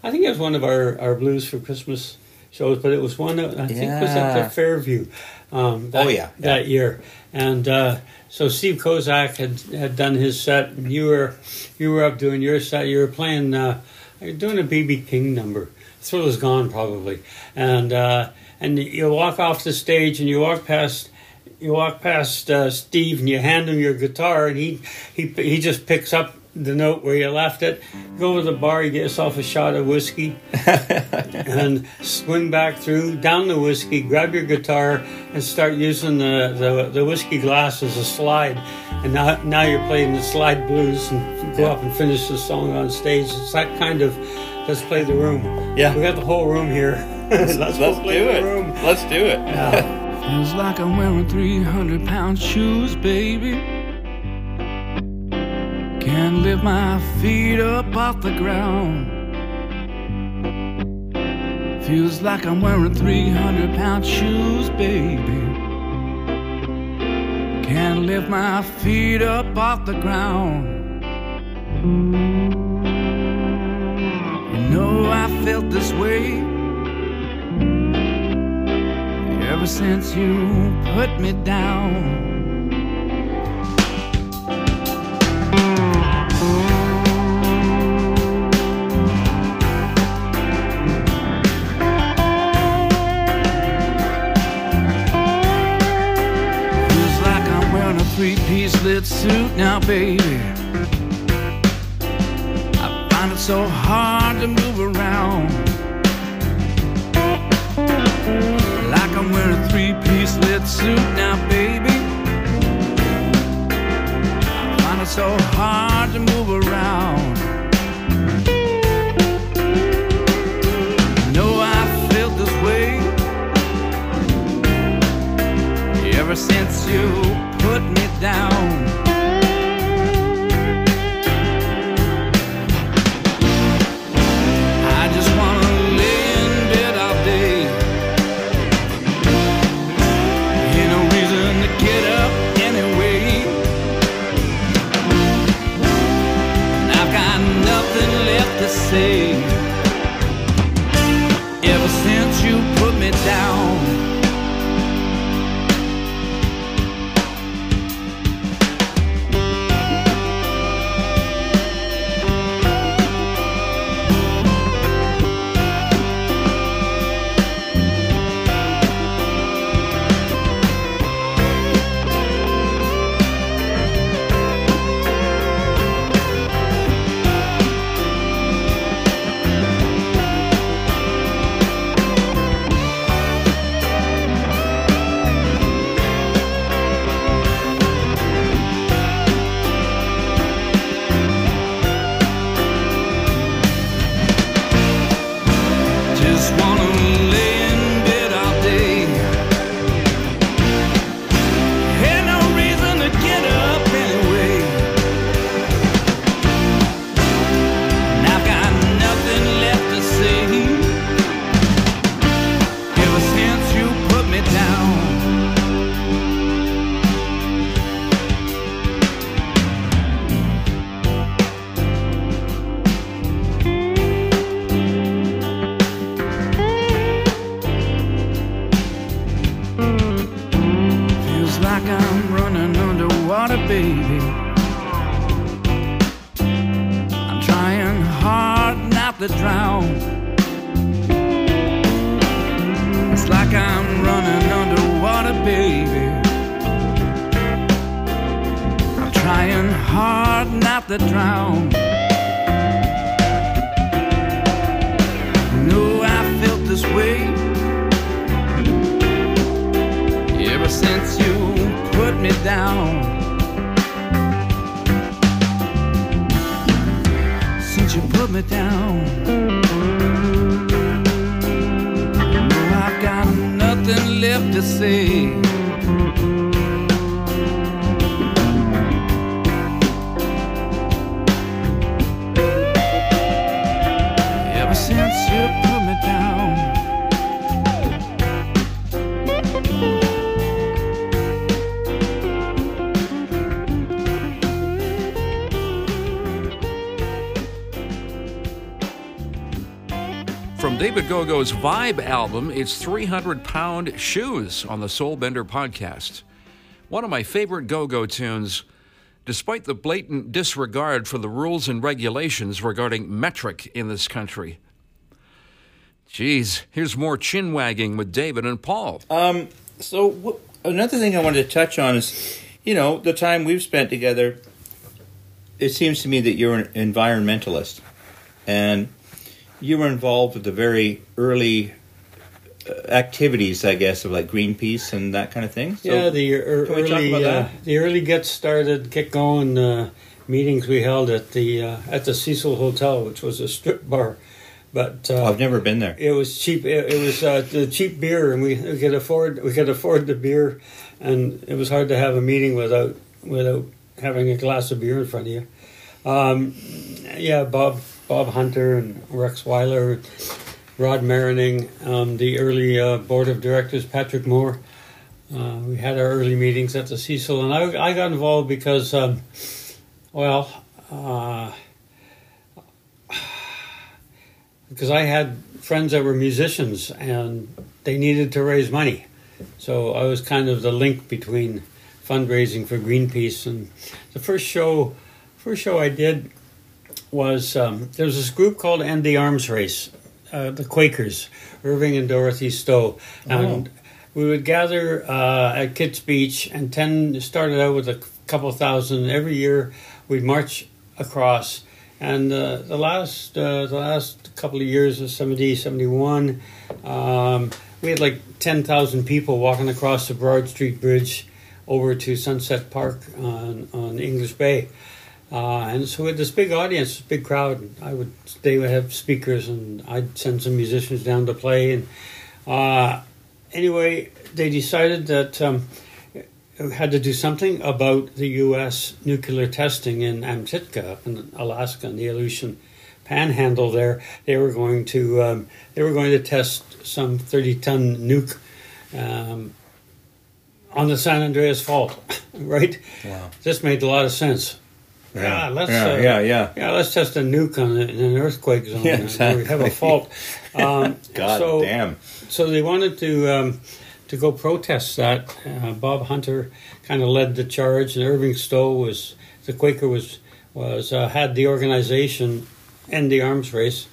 I think it was one of our Blues for Christmas shows, but it was one that I think was at the Fairview that year. And so Steve Kozak had done his set, and you were up doing your set. You were playing doing a B.B. King number, Thriller's Gone probably. And you walk off the stage and you walk past Steve and you hand him your guitar, and he just picks up the note where you left it. Go to the bar, you get yourself a shot of whiskey, and swing back through, down the whiskey, grab your guitar, and start using the whiskey glass as a slide. And now you're playing the slide blues, and go up and finish the song on stage. It's that kind of, let's play the room. Yeah. We got the whole room here. let's play the room. Let's do it. Feels like I'm wearing 300-pound shoes, baby. Can't lift my feet up off the ground. Feels like I'm wearing 300-pound shoes, baby. Can't lift my feet up off the ground. You know I felt this way ever since you put me down. Three-piece lit suit now, baby. I find it so hard to move around. Like I'm wearing a three-piece lit suit now, baby. I find it so hard to move around. say. Ever since you put me down, David Gogo's Vibe album, it's 300-Pound Shoes on the Soul Bender podcast. One of my favorite Gogo tunes, despite the blatant disregard for the rules and regulations regarding metric in this country. Jeez, here's more chin-wagging with David and Paul. So another thing I wanted to touch on is, you know, the time we've spent together, it seems to me that you're an environmentalist, and you were involved with the very early activities, I guess, of like Greenpeace and that kind of thing. So yeah, the early get started, get going meetings we held at the Cecil Hotel, which was a strip bar. But I've never been there. It was cheap. It was the cheap beer, and we could afford the beer, and it was hard to have a meeting without having a glass of beer in front of you. Yeah, Bob Hunter and Rex Weiler, Rod Marining, the early board of directors, Patrick Moore. We had our early meetings at the Cecil, and I got involved because, because I had friends that were musicians, and they needed to raise money. So I was kind of the link between fundraising for Greenpeace. And the first show I did was there was this group called End the Arms Race, the Quakers, Irving and Dorothy Stowe. And we would gather at Kitts Beach, and started out with a couple thousand. Every year we'd march across. And the last couple of years of 70, 71, we had like 10,000 people walking across the Broad Street Bridge over to Sunset Park on English Bay. And so we had this big audience, this big crowd. And they would have speakers, and I'd send some musicians down to play. And anyway, they decided that we had to do something about the U.S. nuclear testing in Amchitka, up in Alaska, in the Aleutian Panhandle. There, they were going to test some 30-ton nuke on the San Andreas Fault. Right? Wow. This made a lot of sense. Yeah, let's test a nuke on it in an earthquake zone. Yeah, exactly. We have a fault. God damn. So they wanted to go protest that. Bob Hunter kind of led the charge, and Irving Stowe was the Quaker was had the organization and the arms race.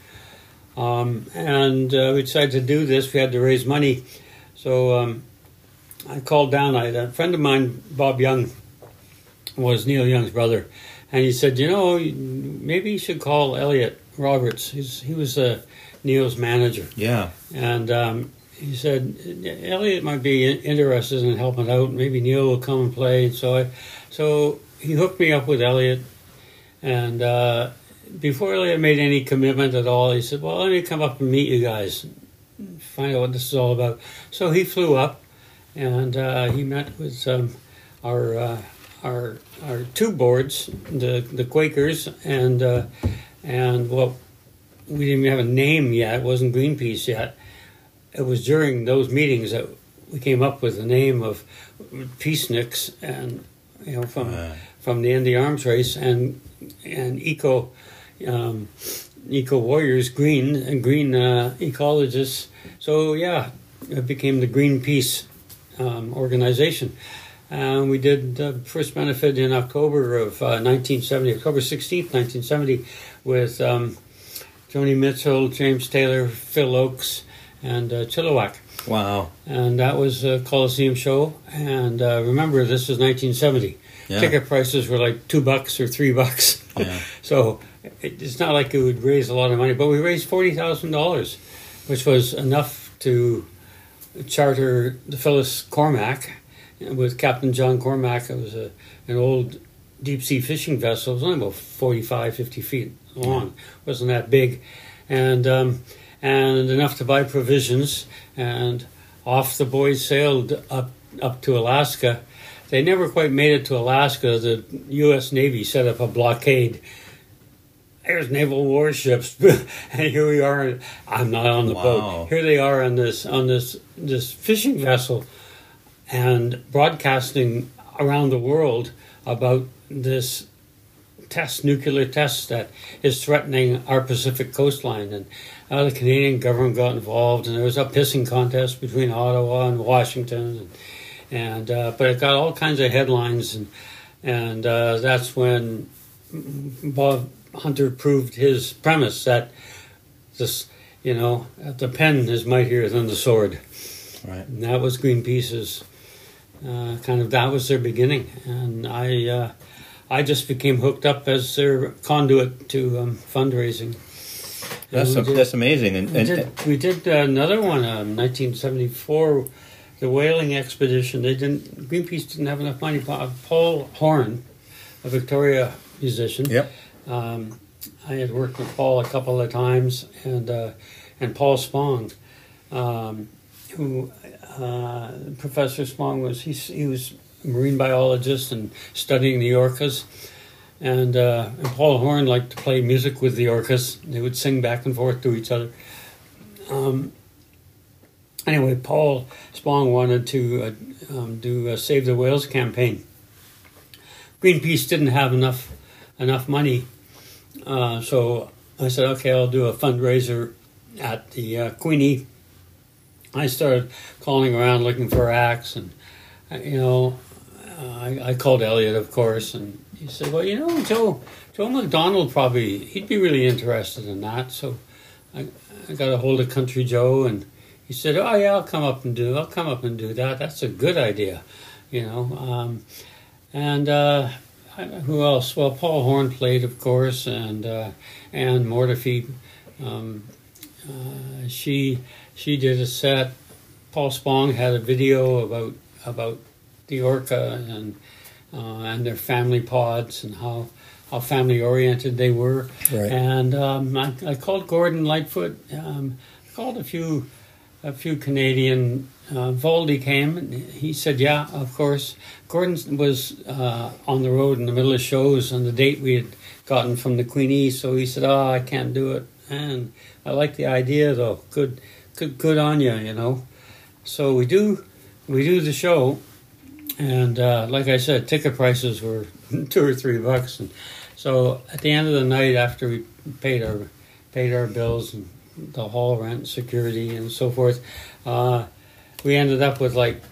And we decided to do this. We had to raise money. So I called down. A friend of mine, Bob Young, was Neil Young's brother. And he said, maybe you should call Elliot Roberts. He was Neil's manager. Yeah. And he said, Elliot might be interested in helping out. Maybe Neil will come and play. And so he hooked me up with Elliot. And before Elliot made any commitment at all, he said, well, let me come up and meet you guys, find out what this is all about. So he flew up, and he met with our two boards, the Quakers, and we didn't even have a name yet. It wasn't Greenpeace yet. It was during those meetings that we came up with the name of Peaceniks, and from the End the Arms Race and eco warriors, green ecologists. So yeah, it became the Greenpeace organization. And we did the first benefit in October of 1970, October 16th, 1970, with Joni Mitchell, James Taylor, Phil Oakes, and Chilliwack. Wow. And that was a Coliseum show. And remember, this was 1970. Yeah. Ticket prices were like $2 or $3. Yeah. So it's not like it would raise a lot of money. But we raised $40,000, which was enough to charter the Phyllis Cormac. With Captain John Cormac, it was an old deep-sea fishing vessel. It was only about 45, 50 feet long. It wasn't that big. And enough to buy provisions. And off the boys sailed up to Alaska. They never quite made it to Alaska. The U.S. Navy set up a blockade. There's naval warships, and here we are. I'm not on the boat. Here they are on this fishing vessel. And broadcasting around the world about this nuclear test that is threatening our Pacific coastline. And the Canadian government got involved, and there was a pissing contest between Ottawa and Washington. And but it got all kinds of headlines, and that's when Bob Hunter proved his premise that this, the pen is mightier than the sword. Right. And that was Greenpeace's. That was their beginning, and I just became hooked up as their conduit to fundraising. That's amazing. We did another one, 1974, the whaling expedition. Greenpeace didn't have enough money. Paul Horn, a Victoria musician. Yep. I had worked with Paul a couple of times, and Paul Spong. Who Professor Spong was? He was a marine biologist and studying the orcas, and Paul Horn liked to play music with the orcas. They would sing back and forth to each other. Anyway, Paul Spong wanted to do a Save the Whales campaign. Greenpeace didn't have enough money, so I said, "Okay, I'll do a fundraiser at the Queenie." I started calling around looking for acts, and I called Elliot, of course, and he said, "Well, Joe McDonald he'd be really interested in that." So I got a hold of Country Joe, and he said, "Oh yeah, I'll come up and do that. That's a good idea, who else? Well, Paul Horn played, of course, and Ann Mortifee. She did a set. Paul Spong had a video about the orca and their family pods and how family oriented they were. Right. And I called Gordon Lightfoot. I called a few Canadian. Voldy came. And he said, "Yeah, of course." Gordon was on the road in the middle of shows on the date we had gotten from the Queenie, so he said, "Oh, I can't do it. And I like the idea though. Good on you, So we do the show, and like I said, ticket prices were $2 or $3, and So at the end of the night, after we paid our bills and the hall rent, security, and so forth, we ended up with like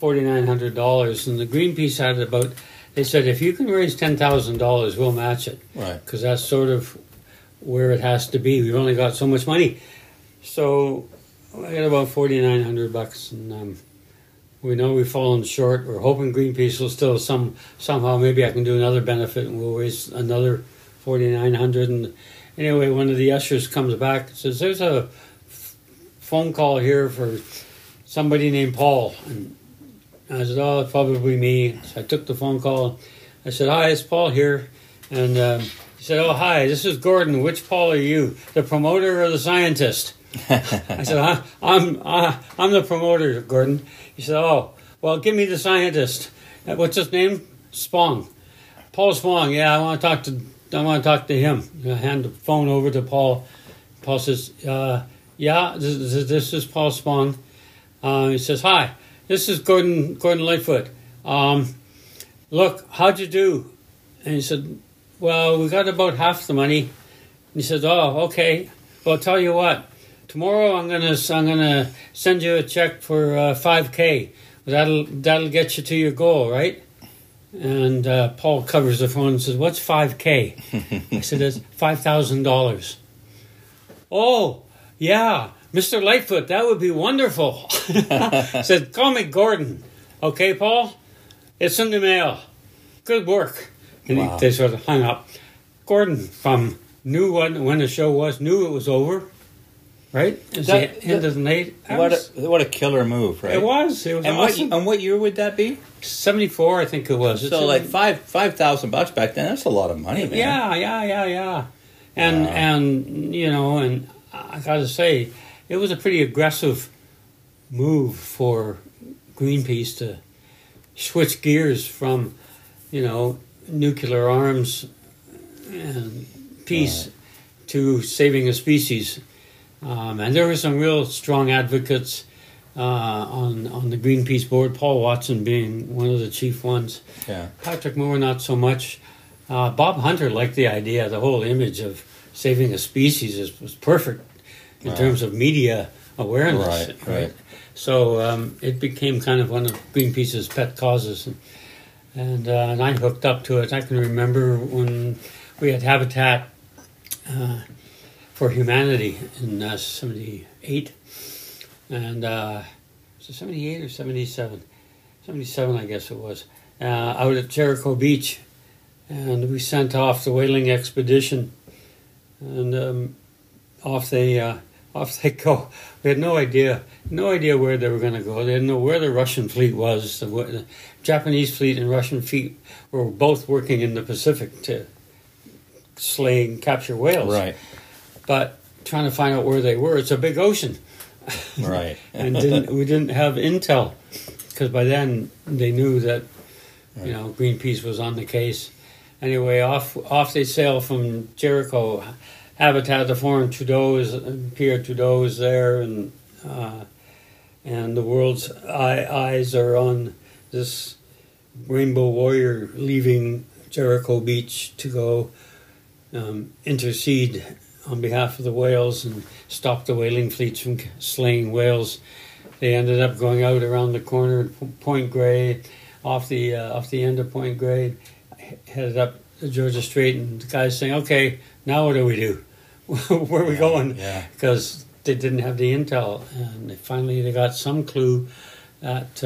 $4,900. And the Greenpeace had about, they said, if you can raise $10,000, we'll match it. Right. Because that's sort of where it has to be. We've only got so much money. So I got about $4,900, and we know we've fallen short. We're hoping Greenpeace will still somehow, maybe I can do another benefit and we'll raise another $4,900. And anyway, one of the ushers comes back and says, there's a phone call here for somebody named Paul. And I said, oh, it's probably me. So I took the phone call. I said, hi, it's Paul here. And he said, oh, hi, this is Gordon. Which Paul are you, the promoter or the scientist? I said, I'm the promoter, Gordon. He said, oh, well, give me the scientist. What's his name? Spong. Paul Spong. Yeah, I want to talk to him. I hand the phone over to Paul. Paul says, yeah, this is Paul Spong. He says, hi, this is Gordon Lightfoot. Look, how'd you do? And he said, well, we got about half the money. And he said, oh, okay. Well, I'll tell you what. Tomorrow I'm gonna send you a check for $5,000. That'll get you to your goal, right? And Paul covers the phone and says, "What's $5,000?" I said, "It's $5,000." Oh, yeah, Mr. Lightfoot, that would be wonderful. I said, "Call me Gordon, okay, Paul? It's in the mail. Good work." And wow. They sort of hung up. Gordon knew when the show was, knew it was over. Right? It was the end of the night. What a killer move, right? It was and awesome. What year would that be? 74, I think it was. So like $5,000 back then, that's a lot of money, man. Yeah. And you know, and I gotta say, it was a pretty aggressive move for Greenpeace to switch gears from, you know, nuclear arms and peace to saving a species. And there were some real strong advocates on the Greenpeace board, Paul Watson being one of the chief ones. Yeah. Patrick Moore, not so much. Bob Hunter liked the idea. The whole image of saving a species was perfect in terms of media awareness. Right. So it became kind of one of Greenpeace's pet causes. And I hooked up to it. I can remember when we had Habitat for Humanity in 78, and was it 78 or 77? 77, I guess it was, out at Jericho Beach, and we sent off the whaling expedition, and off they go. We had no idea where they were going to go. They didn't know where the Russian fleet was. The Japanese fleet and Russian fleet were both working in the Pacific to slay and capture whales. Right. But trying to find out where they were, it's a big ocean, right? And we didn't have intel, because by then they knew that, you know, Greenpeace was on the case. Anyway, off they sail from Jericho. Habitat for Humanity, Pierre Trudeau is there, and the world's eyes are on this Rainbow Warrior leaving Jericho Beach to go intercede on behalf of the whales and stopped the whaling fleets from slaying whales. They ended up going out around the corner at Point Grey, off the end of Point Grey, headed up the Georgia Strait, and the guys saying, okay, now what do we do? Where are we going? Because they didn't have the intel. And they finally got some clue that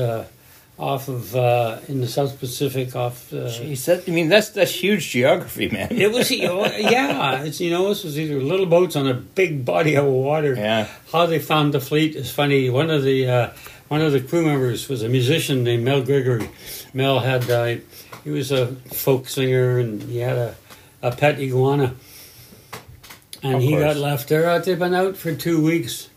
in the South Pacific, off. Jeez, that's huge geography, man. It was, It's, you know, this was either little boats on a big body of water. Yeah. How they found the fleet is funny. One of the crew members was a musician named Mel Gregory. Mel had he was a folk singer, and he had a pet iguana, and he got left there. They'd been out for 2 weeks,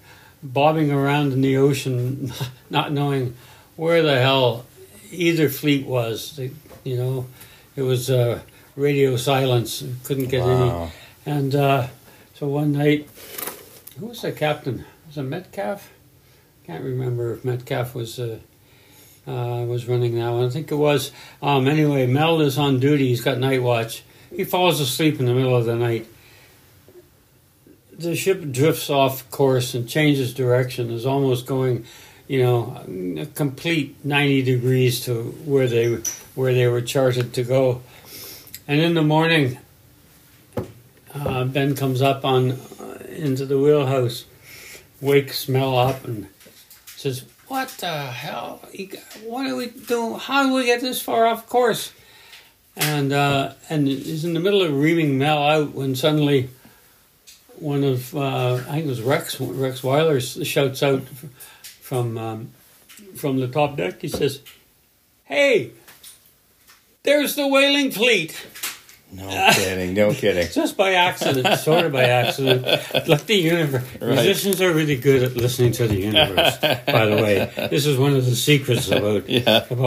bobbing around in the ocean, not knowing where the hell either fleet was. You know, it was radio silence. Couldn't get any. And so one night, who was the captain? Was it Metcalf? Can't remember if Metcalf was running that one. I think it was. Anyway, Mel is on duty. He's got night watch. He falls asleep in the middle of the night. The ship drifts off course and changes direction, is almost going, you know, a complete 90 degrees to where they were charted to go. And in the morning, Ben comes up into the wheelhouse, wakes Mel up and says, "What the hell? What do we do? How do we get this far off course?" And he's in the middle of reaming Mel out when suddenly one of I think it was Rex Weiler shouts out from the top deck. He says, "Hey, there's the whaling fleet." No kidding. Just by accident, sort of by accident. Like the universe. Right. Musicians are really good at listening to the universe, by the way. This is one of the secrets about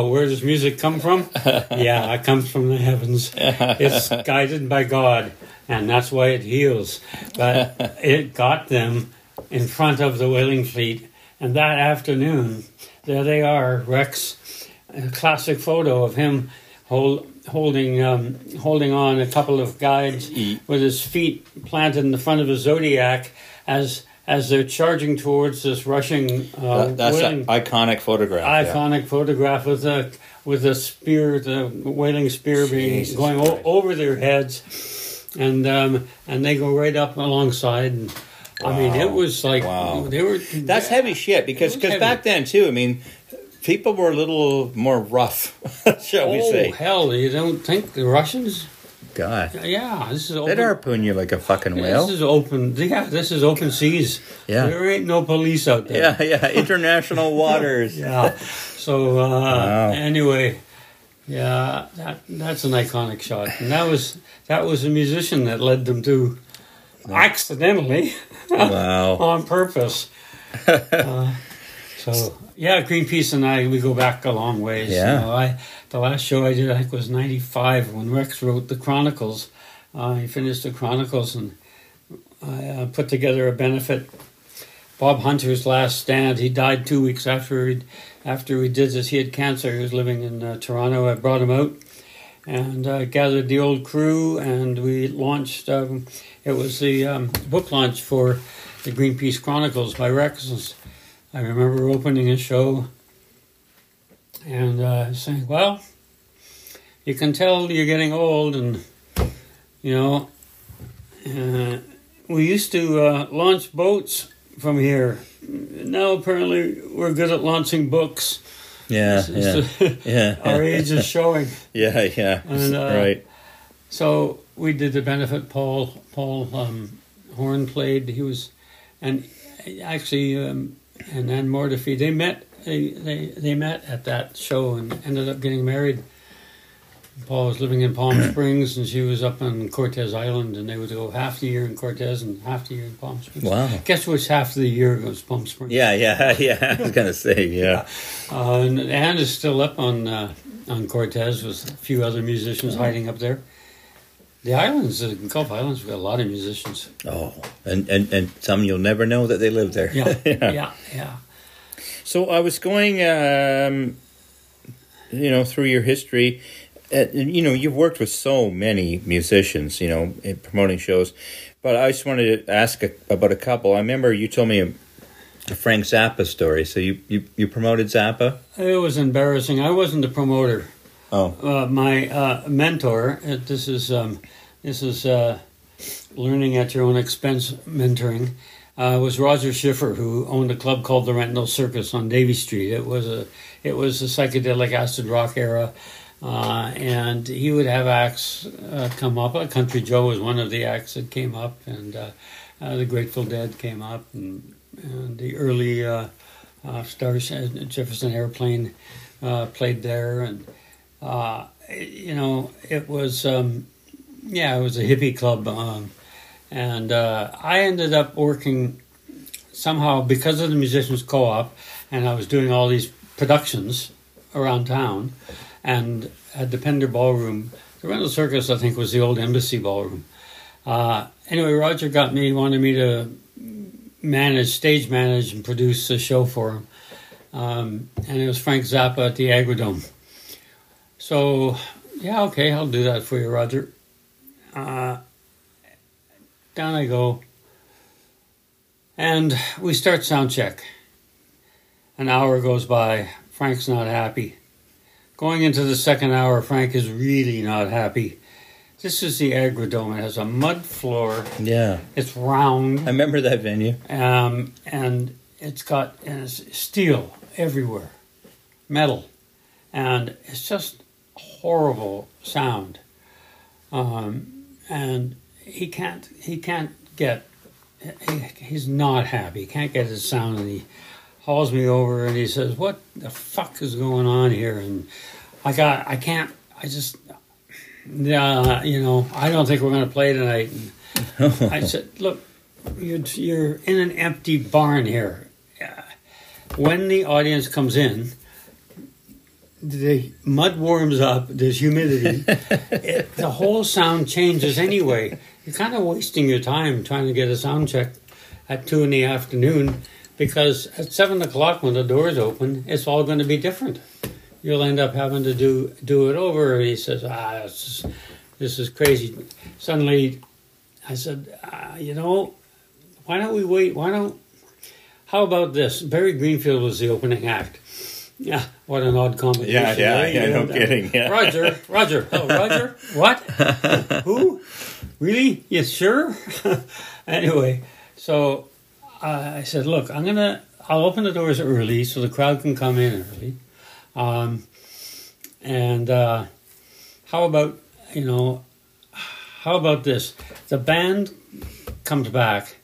where does music come from? Yeah, it comes from the heavens. It's guided by God, and that's why it heals. But it got them in front of the whaling fleet, and that afternoon, there they are, Rex, a classic photo of him holding on a couple of guides with his feet planted in the front of a Zodiac as they're charging towards this rushing that's whaling. That's an iconic photograph. Iconic photograph with a spear, the whaling spear going over their heads, and they go right up alongside. And, wow. I mean, it was like they were. That's heavy shit because back then too. I mean. People were a little more rough, shall we say. Oh, hell, you don't think the Russians? God. Yeah, this is open. They'd harpoon you like a fucking whale. This is open. Yeah, this is open seas. Yeah. There ain't no police out there. Yeah, international waters. Yeah. So, anyway, yeah, that's an iconic shot. And that was a musician that led them to, accidentally, on purpose. So... Yeah, Greenpeace and I, we go back a long ways. Yeah. You know, the last show I did, I think, was 95 when Rex wrote the Chronicles. He finished the Chronicles and I put together a benefit. Bob Hunter's last stand. He died 2 weeks after we did this. He had cancer. He was living in Toronto. I brought him out and gathered the old crew and we launched. It was the book launch for the Greenpeace Chronicles by Rex. I remember opening a show and saying, well, you can tell you're getting old and, you know, we used to launch boats from here. Now apparently we're good at launching books. Yeah, our age is showing. Yeah. And, right. So we did the benefit. Paul Horn played. He was, and actually... and Ann Mordefi, they met at that show and ended up getting married. Paul was living in Palm Springs and she was up on Cortez Island, and they would go half the year in Cortez and half the year in Palm Springs. Wow. Guess which half of the year goes Palm Springs? Yeah. I was going to say, yeah. And Ann is still up on Cortez with a few other musicians hiding up there. The islands, the Gulf Islands, we've got a lot of musicians. Oh, and some you'll never know that they live there. Yeah, yeah. So I was going, through your history. You've worked with so many musicians, in promoting shows. But I just wanted to ask about a couple. I remember you told me a Frank Zappa story. So you promoted Zappa? It was embarrassing. I wasn't the promoter. Oh, my mentor. This is learning at your own expense mentoring. Was Roger Schiffer, who owned a club called the Rentnell Circus on Davie Street. It was a psychedelic acid rock era, and he would have acts come up. Country Joe was one of the acts that came up, and the Grateful Dead came up, and the early Stars, Jefferson Airplane played there, and. It was, it was a hippie club. And I ended up working somehow because of the Musicians Co-op, and I was doing all these productions around town. And at the Pender Ballroom, the Rentnell Circus, I think, was the old Embassy Ballroom. Anyway, Roger wanted me to stage manage and produce a show for him. And it was Frank Zappa at the Agrodome. So, I'll do that for you, Roger. Down I go. And we start sound check. An hour goes by. Frank's not happy. Going into the second hour, Frank is really not happy. This is the Agrodome. It has a mud floor. Yeah. It's round. I remember that venue. And it's got it's steel everywhere. Metal. And it's just horrible sound. And he can't get... He's not happy. He can't get his sound. And he hauls me over and he says, "What the fuck is going on here?" And I don't think we're going to play tonight. And I said, "Look, you're in an empty barn here. When the audience comes in, the mud warms up, there's humidity, the whole sound changes anyway. You're kind of wasting your time trying to get a sound check at 2 p.m. because at 7 o'clock when the doors open, it's all going to be different. You'll end up having to do it over." And he says, this is crazy. Suddenly, I said, why don't we wait? How about this? Barry Greenfield was the opening act. Yeah, what an odd combination. No kidding. Yeah. Roger. Oh, Roger? What? Who? Really? Yes, sure? Anyway, so I said, "Look, I'll open the doors early so the crowd can come in early. How about this? The band comes back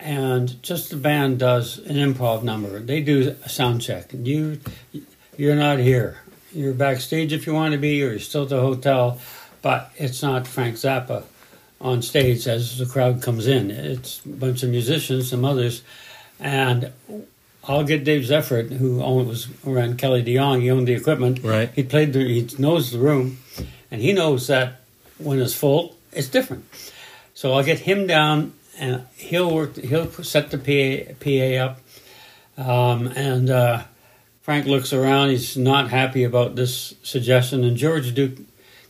and just the band does an improv number. They do a sound check. And you're not here. You're backstage if you want to be, or you're still at the hotel, but it's not Frank Zappa on stage as the crowd comes in. It's a bunch of musicians, some others, and I'll get Dave Zeffert, who ran Kelly DeYoung. He owned the equipment. Right. He knows the room, and he knows that when it's full, it's different. So I'll get him down, and he'll set the PA up. Frank looks around. He's not happy about this suggestion, and George Duke,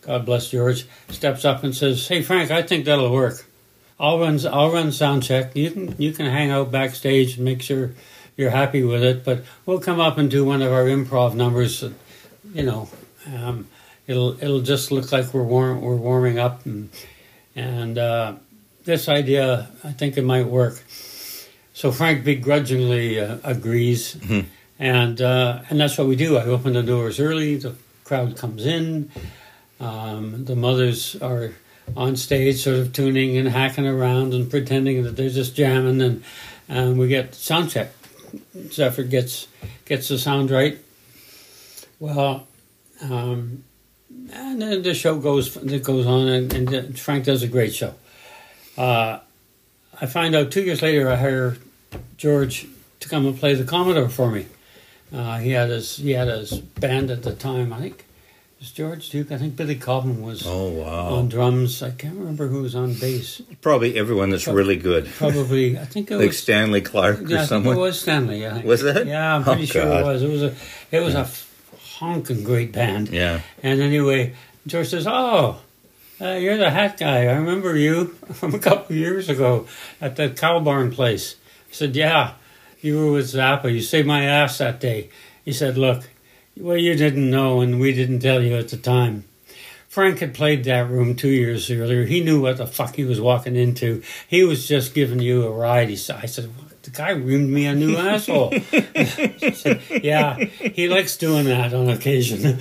God bless George, steps up and says, "Hey Frank, I think that'll work. I'll run sound check. You can hang out backstage and make sure you're happy with it, but we'll come up and do one of our improv numbers. It'll just look like we're warming up, and this idea, I think it might work." So Frank begrudgingly agrees, mm-hmm. and that's what we do. I open the doors early. The crowd comes in. The mothers are on stage, sort of tuning and hacking around and pretending that they're just jamming, and we get sound check. Zephyr gets the sound right. Well, and then the show goes on, and Frank does a great show. I find out 2 years later, I hire George to come and play the Commodore for me. He had his band at the time. I think it was George Duke. I think Billy Cobham was on drums. I can't remember who was on bass. Probably everyone that's really good. Probably, I think it was... Like Stanley Clark or someone? It was Stanley, I think. Was it? Yeah, I'm pretty sure it was. It was a honking great band. Yeah. And anyway, George says, "You're the hat guy. I remember you from a couple of years ago at that cow barn place." I said, "Yeah, you were with Zappa. You saved my ass that day." He said, "Look, well, you didn't know and we didn't tell you at the time. Frank had played that room 2 years earlier. He knew what the fuck he was walking into. He was just giving you a ride." I said, "Well, the guy ruined me a new asshole." I said, "Yeah, he likes doing that on occasion."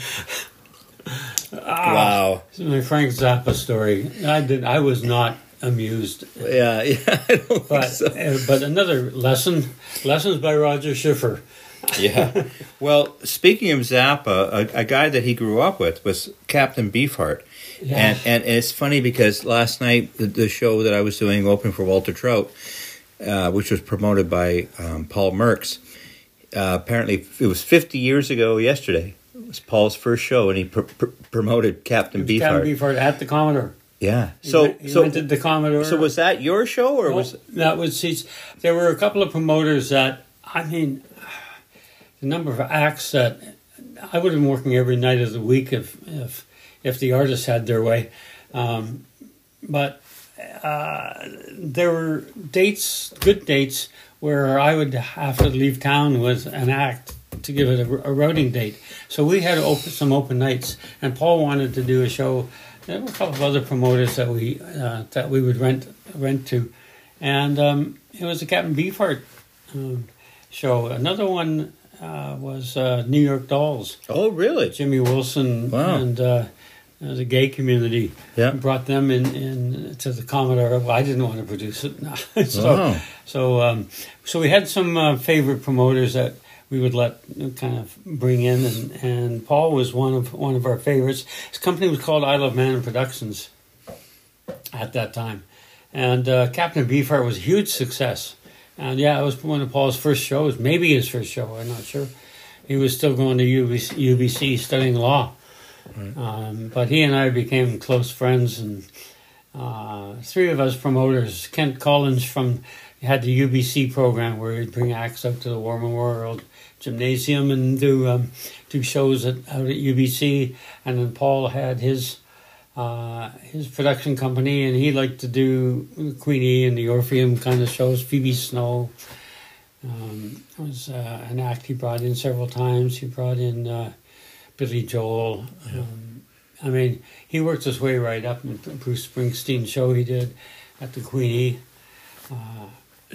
Wow. This is my Frank Zappa story. I was not amused. Yeah, I don't think so. But another lessons by Roger Schiffer. Yeah. Well, speaking of Zappa, a guy that he grew up with was Captain Beefheart. Yeah. And it's funny because last night, the show that I was doing open for Walter Trout, which was promoted by Paul Merckx, apparently it was 50 years ago yesterday. It was Paul's first show, and he promoted Captain Beefheart. Captain Beefheart at the Commodore. Yeah. So he rented the Commodore. So was that your show, or there were a couple of promoters that, I mean, the number of acts that I would have been working every night of the week if the artists had their way. But there were dates, good dates, where I would have to leave town with an act to give it a routing date. So we had some open nights, and Paul wanted to do a show. There were a couple of other promoters that we would rent to, and it was a Captain Beefheart show. Another one was New York Dolls. Oh, really? Jimmy Wilson. Wow. And the gay community. Yeah. Brought them in to the Commodore. Well, I didn't want to produce it. So we had some favorite promoters that we would let kind of bring in, and Paul was one of our favorites. His company was called I Love Man Productions at that time, and Captain Beefheart was a huge success. And yeah, it was one of Paul's first shows, maybe his first show. I'm not sure. He was still going to UBC studying law, right. But he and I became close friends, and three of us promoters. Kent Collins had the UBC program where he'd bring acts up to the War Memorial Gymnasium and do shows out at UBC. And then Paul had his production company, and he liked to do Queenie and the Orpheum kind of shows. Phoebe Snow was an act he brought in several times. He brought in Billy Joel. I mean, he worked his way right up. In Bruce Springsteen's show he did at the Queenie.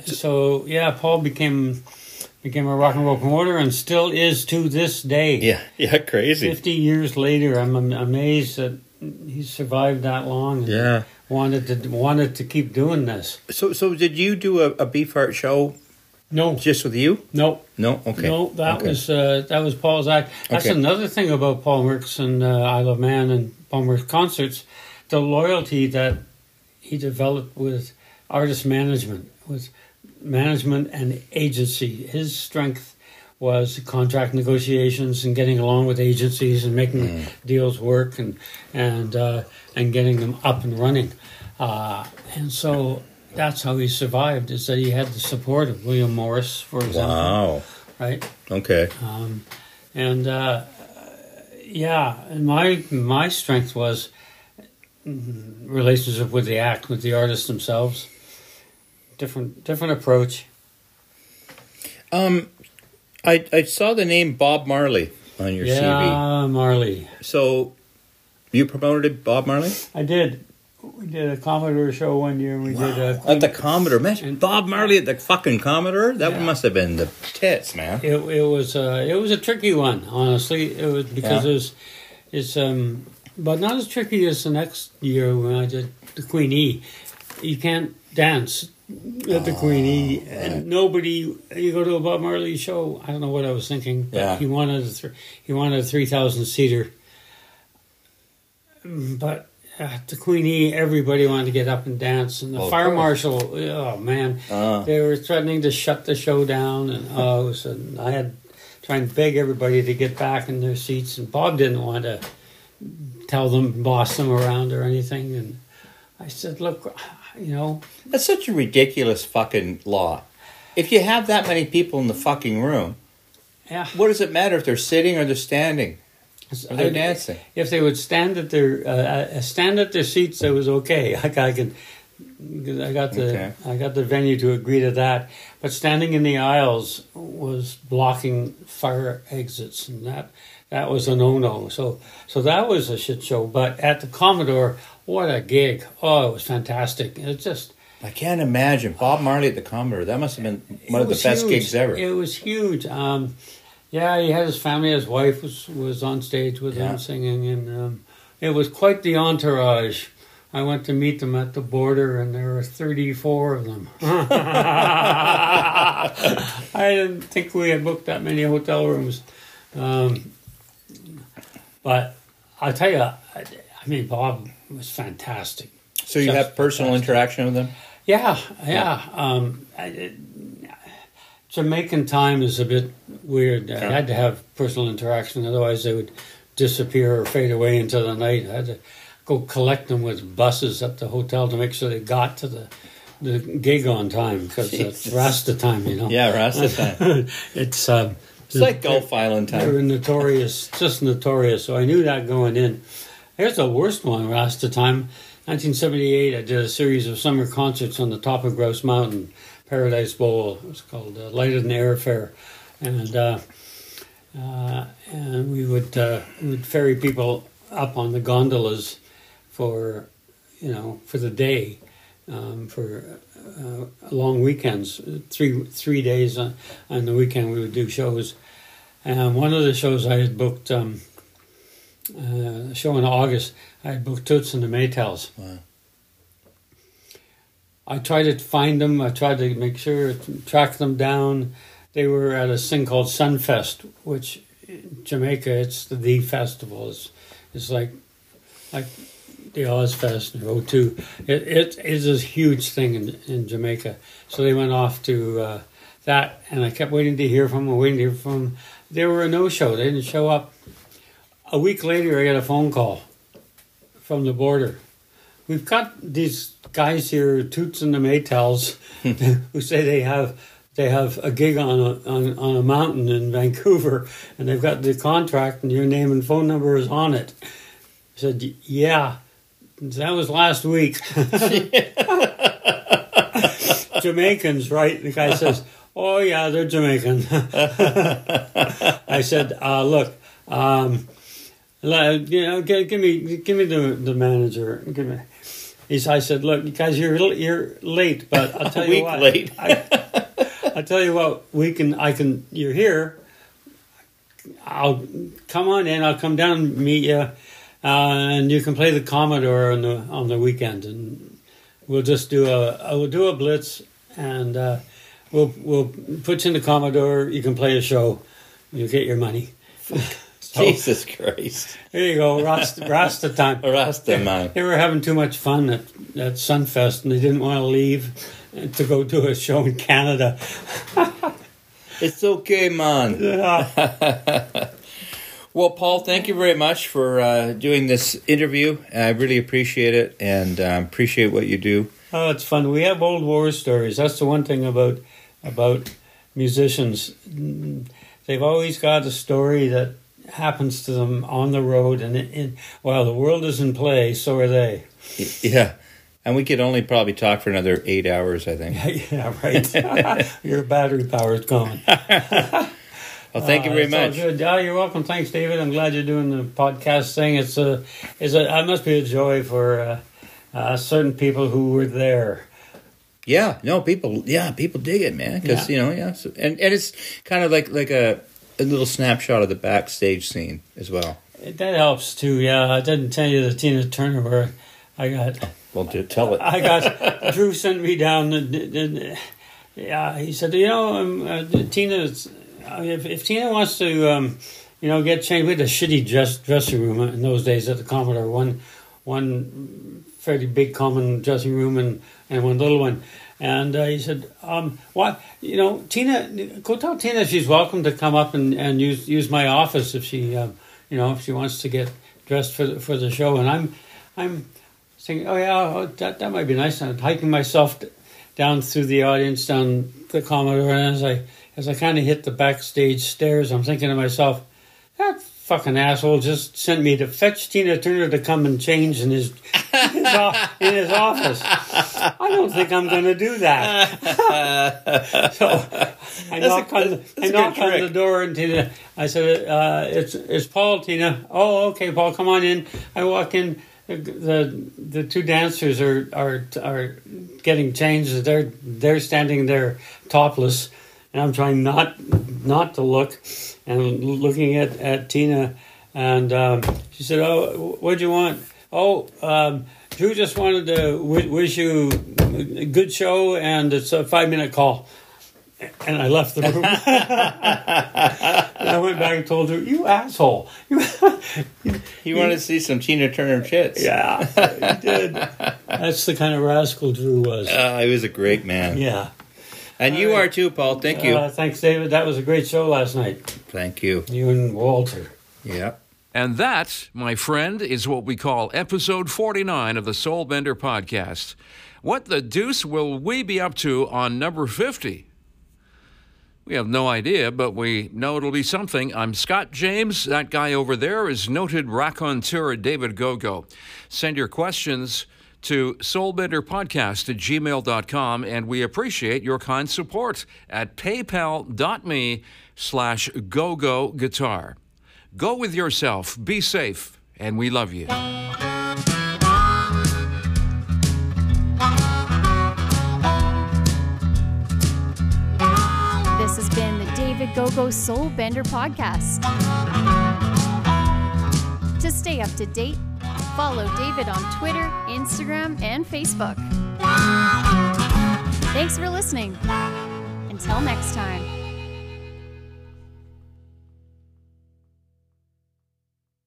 So yeah, Paul became a rock and roll promoter, and still is to this day. Yeah, crazy. 50 years later, I'm amazed that he survived that long. And yeah, wanted to keep doing this. So did you do a Beefheart show? No, just with you. No. Okay. No, that was Paul's act. That's another thing about Paul Merckx and I Love Man and Paul Merckx concerts, the loyalty that he developed with artist management, with management and agency. His strength was contract negotiations and getting along with agencies and making deals work and getting them up and running. And so that's how he survived, is that he had the support of William Morris, for example. Wow. Right? Okay. And my strength was relationship with the act, with the artists themselves. Different approach. I saw the name Bob Marley on your CV. Yeah, Marley. So, you promoted Bob Marley? I did. We did a Commodore show one year. We did at the Commodore. Imagine Bob Marley at the fucking Commodore. That must have been the tits, man. It was a tricky one, honestly. It was because it's but not as tricky as the next year when I did the Queenie. You can't dance at the Queenie, and nobody. You go to a Bob Marley show. I don't know what I was thinking. Yeah. He wanted a 3,000 seater, but at the Queenie, everybody wanted to get up and dance. And the fire marshal, they were threatening to shut the show down. And I had to try and beg everybody to get back in their seats. And Bob didn't want to tell them, boss them around or anything. And I said, look. That's such a ridiculous fucking law. If you have that many people in the fucking room, what does it matter if they're sitting or they're standing or they're dancing? If they would stand at their seats, it was okay. I got the venue to agree to that. But standing in the aisles was blocking fire exits, and that was a no-no. So that was a shit show. But at the Commodore. What a gig. Oh, it was fantastic. It's just... I can't imagine. Bob Marley at the Commodore. That must have been one of the best gigs ever. It was huge. He had his family. His wife was on stage with him singing. And it was quite the entourage. I went to meet them at the border, and there were 34 of them. I didn't think we had booked that many hotel rooms. But I'll tell you, Bob... It was fantastic. So you had personal interaction with them? Yeah. Jamaican time is a bit weird. Sure. I had to have personal interaction, otherwise they would disappear or fade away into the night. I had to go collect them with buses at the hotel to make sure they got to the gig on time, because it's Rasta time, Yeah, Rasta time. It's like Gulf Island time. They were notorious, so I knew that going in. Here's the worst one, Rasta time. 1978, I did a series of summer concerts on the top of Grouse Mountain, Paradise Bowl. It was called Lighter Than Airfare. And we would ferry people up on the gondolas for, you know, for the day, for long weekends, three days on the weekend we would do shows. And one of the shows I had booked, a show in August, I had booked Toots and the Maytals. Wow. I tried to find them, I tried to make sure, track them down. They were at a thing called Sunfest, which in Jamaica, it's the festival. It's like the Ozfest and O2. It is this huge thing in Jamaica. So they went off to that, and I kept waiting to hear from them, They were a no-show. They didn't show up. A week later, I got a phone call from the border. We've got these guys here, Toots and the Maytals, who say they have a gig on a mountain in Vancouver, and they've got the contract, and your name and phone number is on it. I said, yeah, that was last week. Jamaicans, right? The guy says, oh, yeah, they're Jamaican. I said, look, you know, give me the manager. Give me. I said, look, guys, you're late, but I'll tell you what. Late. I'll tell you what, you're here. I'll come on in, I'll come down and meet you, and you can play the Commodore on the weekend, and we'll just do a blitz, and we'll put you in the Commodore, you can play a show, you'll get your money. So, Jesus Christ. There you go, Rasta time. Rasta man. They were having too much fun at Sunfest, and they didn't want to leave to go do a show in Canada. It's okay, man. Yeah. Well, Paul, thank you very much for doing this interview. I really appreciate it, and appreciate what you do. Oh, it's fun. We have old war stories. That's the one thing about musicians. They've always got a story that happens to them on the road, and while the world is in play, so are they. Yeah. And we could only probably talk for another 8 hours, I think. Yeah, right. Your battery power is gone. Well, thank you very much. All good. Oh, you're welcome. Thanks, David. I'm glad you're doing the podcast thing. It must be a joy for certain people who were there. Yeah. No, people dig it, man. Because, yeah. You know, yeah. So, and it's kind of like a little snapshot of the backstage scene as well. That helps, too, yeah. I didn't tell you the Tina Turner where I got... Well, tell it. I got Drew sent me down. Yeah, he said, you know, Tina's. If Tina wants to, you know, get changed, we had a shitty dressing room in those days at the Commodore. One fairly big common dressing room and one little one. And he said, "What? You know, Tina, go tell Tina she's welcome to come up and use my office if she, you know, if she wants to get dressed for the show." And I'm saying, oh yeah, that might be nice. I'm hiking myself down through the audience, down the Commodore, and as I kind of hit the backstage stairs, I'm thinking to myself, that fucking asshole just sent me to fetch Tina Turner to come and change in his office. I don't think I'm going to do that. So I knock on the door, and Tina, I said, "It's Paul, Tina." Oh, okay, Paul, come on in. I walk in. The two dancers are getting changed. They're standing there topless, and I'm trying not to look, and looking at Tina, and she said, "Oh, what do you want?" "Oh, Drew just wanted to wish you a good show, and it's a 5-minute call." And I left the room. And I went back and told her, "You asshole! You wanted to see some Tina Turner chits." Yeah, he did. That's the kind of rascal Drew was. He was a great man. Yeah, and you are too, Paul. Thank you. Thanks, David. That was a great show last night. Thank you. You and Walter. Yeah. And that, my friend, is what we call episode 49 of the Soulbender podcast. What the deuce will we be up to on number 50? We have no idea, but we know it'll be something. I'm Scott James. That guy over there is noted raconteur David Gogo. Send your questions to soulbenderpodcast@gmail.com, and we appreciate your kind support at paypal.me/gogoguitar. Go with yourself, be safe, and we love you. This has been the David Gogo Soul Bender Podcast. To stay up to date, follow David on Twitter, Instagram, and Facebook. Thanks for listening. Until next time.